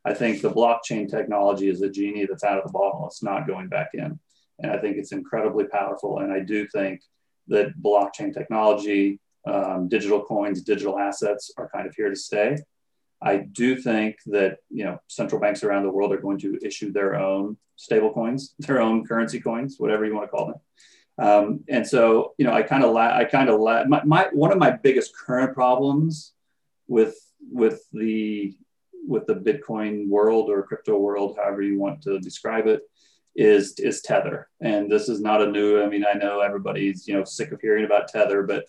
I think the blockchain technology is a genie that's out of the bottle. It's not going back in. And I think it's incredibly powerful. And I do think that blockchain technology, um, digital coins, digital assets are kind of here to stay. I do think that, you know, central banks around the world are going to issue their own stable coins, their own currency coins, whatever you want to call them. Um, and so, you know, I kind of, la- I kind of, la- my, my, one of my biggest current problems with, with the, with the Bitcoin world or crypto world, however you want to describe it, is is Tether. And this is not a new, I mean, I know everybody's, you know, sick of hearing about Tether, but,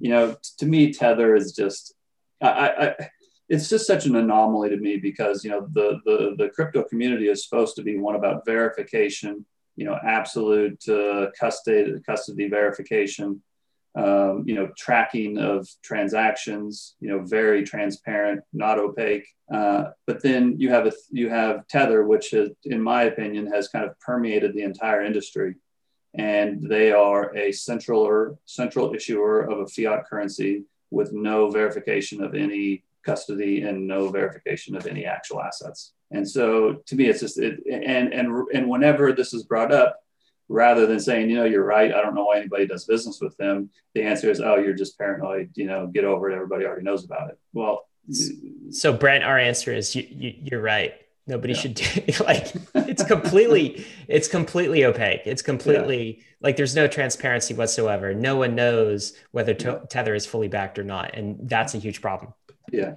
you know, to me, Tether is just, I, I it's just such an anomaly to me because, you know, the, the, the crypto community is supposed to be one about verification, you know, absolute uh, custody, custody verification, um, you know, tracking of transactions, you know, very transparent, not opaque. Uh, but then you have a, you have Tether, which is, in my opinion, has kind of permeated the entire industry. And they are a central or central issuer of a fiat currency with no verification of any custody and no verification of any actual assets. And so to me, it's just, it, and, and, and whenever this is brought up, rather than saying, you know, you're right, I don't know why anybody does business with them, the answer is, oh, you're just paranoid, you know, get over it, everybody already knows about it. Well, so Brent, our answer is you, you, you're right. Nobody yeah. should do it. Like, it's completely, it's completely opaque. It's completely yeah. like there's no transparency whatsoever. No one knows whether to- Tether is fully backed or not. And that's a huge problem. Yeah.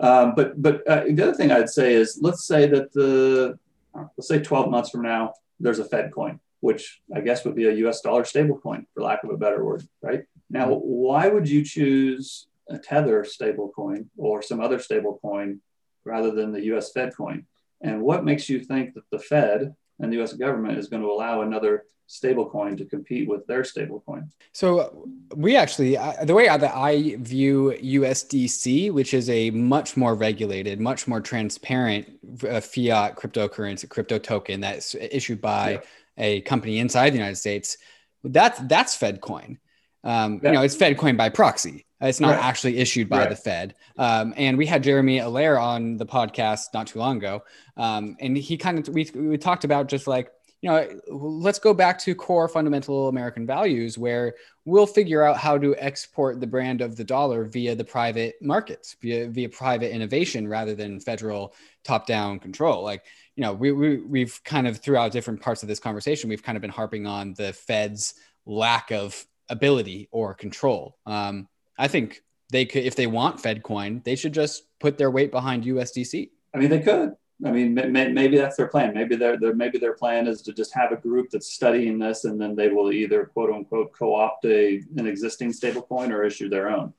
Um, but but uh, the other thing I'd say is, let's say that the, let's say twelve months from now, there's a Fed coin, which I guess would be a U S dollar stablecoin, for lack of a better word, right? Now, why would you choose a Tether stablecoin or some other stablecoin rather than the U S Fed coin? And what makes you think that the Fed and the U S government is going to allow another stablecoin to compete with their stablecoin? So we actually, uh, the way that I view U S D C, which is a much more regulated, much more transparent uh, fiat cryptocurrency, crypto token that's issued by yeah. a company inside the United States, that's that's Fed coin. Um, yeah. You know, it's Fed coin by proxy. It's not right. actually issued by right. the Fed. Um, and we had Jeremy Allaire on the podcast not too long ago. Um, and he kind of, we, we talked about just like, you know, let's go back to core fundamental American values, where we'll figure out how to export the brand of the dollar via the private markets, via, via private innovation rather than federal top-down control. Like, you know, we, we, we've kind of throughout different parts of this conversation, we've kind of been harping on the Fed's lack of ability or control. Um, I think they could, if they want Fed coin, they should just put their weight behind U S D C. I mean, they could. I mean, maybe that's their plan. Maybe their, their maybe their plan is to just have a group that's studying this, and then they will either quote unquote co-opt a an existing stablecoin or issue their own.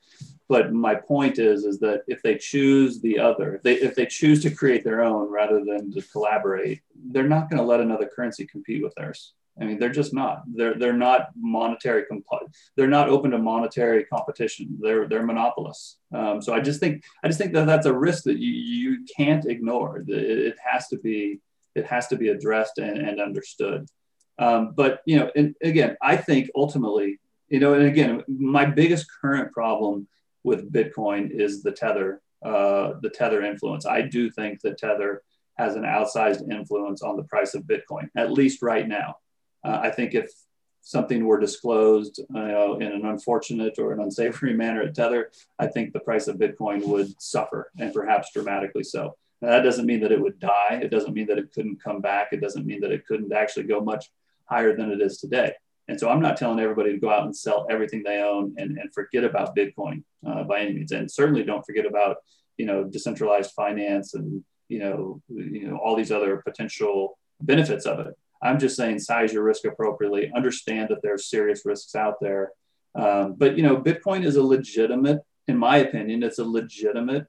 But my point is, is that if they choose the other, if they if they choose to create their own rather than to collaborate, they're not going to let another currency compete with theirs. I mean, they're just not. They're they're not monetary compl- They're not open to monetary competition. They're they're monopolists. Um, so I just think I just think that that's a risk that you you can't ignore. It, it has to be it has to be addressed and, and understood. Um, but you know, and again, I think ultimately, you know, and again, my biggest current problem with Bitcoin is the tether uh, the tether influence. I do think that Tether has an outsized influence on the price of Bitcoin, at least right now. Uh, I think if something were disclosed uh, in an unfortunate or an unsavory manner at Tether, I think the price of Bitcoin would suffer, and perhaps dramatically so. Now, that doesn't mean that it would die. It doesn't mean that it couldn't come back. It doesn't mean that it couldn't actually go much higher than it is today. And so I'm not telling everybody to go out and sell everything they own and, and forget about Bitcoin uh, by any means. And certainly don't forget about, you know, decentralized finance and, you know, you know, all these other potential benefits of it. I'm just saying, size your risk appropriately, understand that there's serious risks out there. Um, but, you know, Bitcoin is a legitimate, in my opinion, it's a legitimate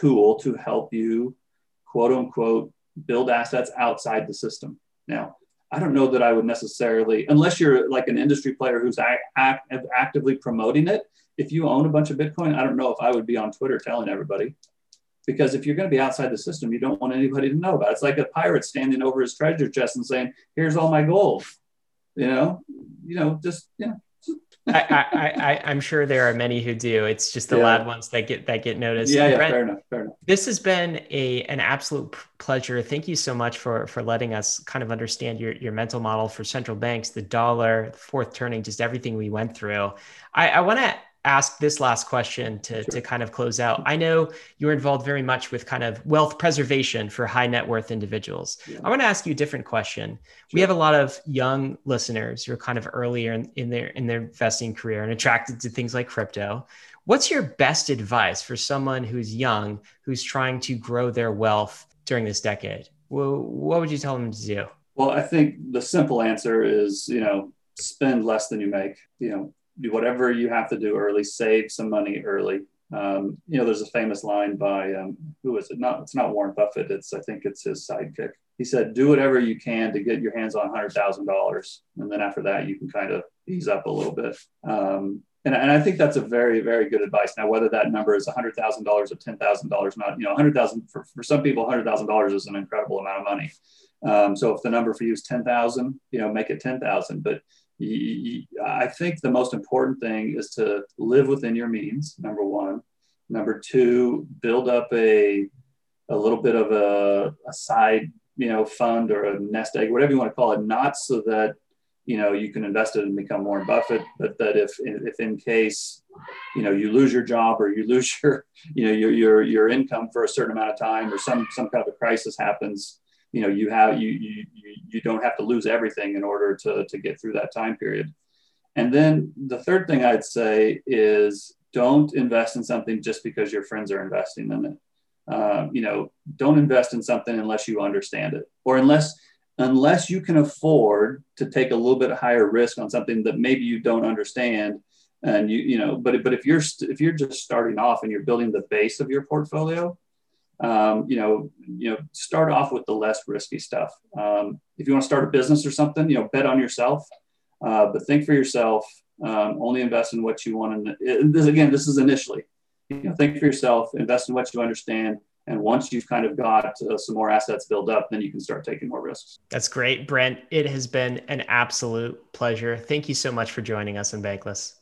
tool to help you, quote unquote, build assets outside the system. Now, I don't know that I would necessarily, unless you're like an industry player who's act, act, actively promoting it. If you own a bunch of Bitcoin, I don't know if I would be on Twitter telling everybody. Because if you're going to be outside the system, you don't want anybody to know about it. It's like a pirate standing over his treasure chest and saying, "Here's all my gold." You know, you know, just yeah. I, I, I, I'm sure there are many who do. It's just the yeah. loud ones that get that get noticed. Yeah, yeah Brent, fair enough. Fair enough. This has been a an absolute pleasure. Thank you so much for for letting us kind of understand your your mental model for central banks, the dollar, the fourth turning, just everything we went through. I, I want to ask this last question to, sure. to kind of close out. I know you're involved very much with kind of wealth preservation for high net worth individuals. Yeah. I want to ask you a different question. Sure. We have a lot of young listeners who are kind of earlier in, in their in their investing career and attracted to things like crypto. What's your best advice for someone who's young, who's trying to grow their wealth during this decade? Well, what would you tell them to do? Well, I think the simple answer is, you know, spend less than you make. You know, do whatever you have to do early, save some money early. Um, you know, there's a famous line by, um, who is it? Not, it's not Warren Buffett. It's, I think it's his sidekick. He said, do whatever you can to get your hands on one hundred thousand dollars. And then after that, you can kind of ease up a little bit. Um, and, and I think that's a very, very good advice. Now, whether that number is one hundred thousand dollars or ten thousand dollars, not, you know, one hundred thousand dollars for, for some people, one hundred thousand dollars is an incredible amount of money. Um, so if the number for you is ten thousand dollars, you know, make it ten thousand dollars. But I think the most important thing is to live within your means, number one. Number two, build up a a little bit of a, a side, you know, fund or a nest egg, whatever you want to call it, not so that, you know, you can invest it and become Warren Buffett, but that if if in case, you know, you lose your job or you lose your, you know, your your your income for a certain amount of time, or some some kind of a crisis happens, you know, you have you you you don't have to lose everything in order to to get through that time period. And then the third thing I'd say is, don't invest in something just because your friends are investing in it. Um, you know, don't invest in something unless you understand it, or unless unless you can afford to take a little bit higher risk on something that maybe you don't understand. And you you know, but but if you're if you're just starting off and you're building the base of your portfolio, Um, you know, you know, start off with the less risky stuff. Um, if you want to start a business or something, you know, bet on yourself, uh, but think for yourself. Um, only invest in what you want. And this, again, this is initially, you know, think for yourself, invest in what you understand. And once you've kind of got uh, some more assets built up, then you can start taking more risks. That's great, Brent. It has been an absolute pleasure. Thank you so much for joining us on Bankless.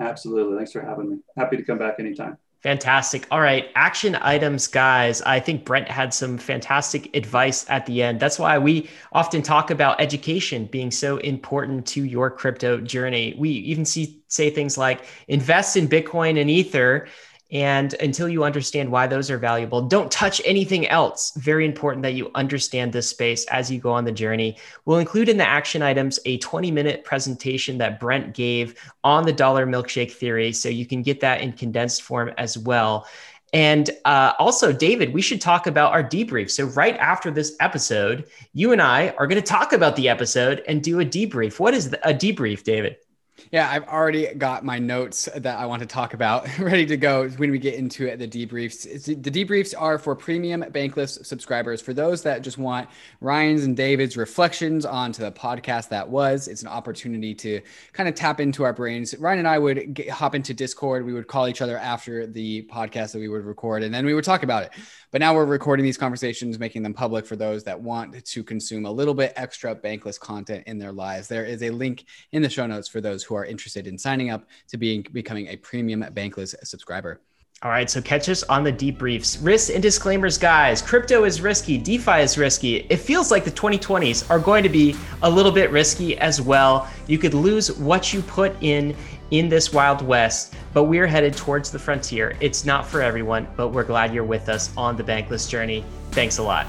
Absolutely. Thanks for having me. Happy to come back anytime. Fantastic. All right. Action items, guys. I think Brent had some fantastic advice at the end. That's why we often talk about education being so important to your crypto journey. We even see, say things like invest in Bitcoin and Ether. And until you understand why those are valuable, don't touch anything else. Very important that you understand this space as you go on the journey. We'll include in the action items a twenty minute presentation that Brent gave on the dollar milkshake theory. So you can get that in condensed form as well. And uh, also, David, we should talk about our debrief. So right after this episode, you and I are going to talk about the episode and do a debrief. What is a debrief, David? Yeah, I've already got my notes that I want to talk about ready to go when we get into it, the debriefs. It's, the debriefs are for premium Bankless subscribers. For those that just want Ryan's and David's reflections onto the podcast that was, it's an opportunity to kind of tap into our brains. Ryan and I would get, hop into Discord. We would call each other after the podcast that we would record, and then we would talk about it. But now we're recording these conversations, making them public for those that want to consume a little bit extra Bankless content in their lives. There is a link in the show notes for those who are interested in signing up to being becoming a premium Bankless subscriber. All right, so catch us on the debriefs. Risks and disclaimers, guys. Crypto is risky. DeFi is risky. It feels like the twenty twenties are going to be a little bit risky as well. You could lose what you put in in this Wild West, but we're headed towards the frontier. It's not for everyone, but we're glad you're with us on the Bankless journey. Thanks a lot.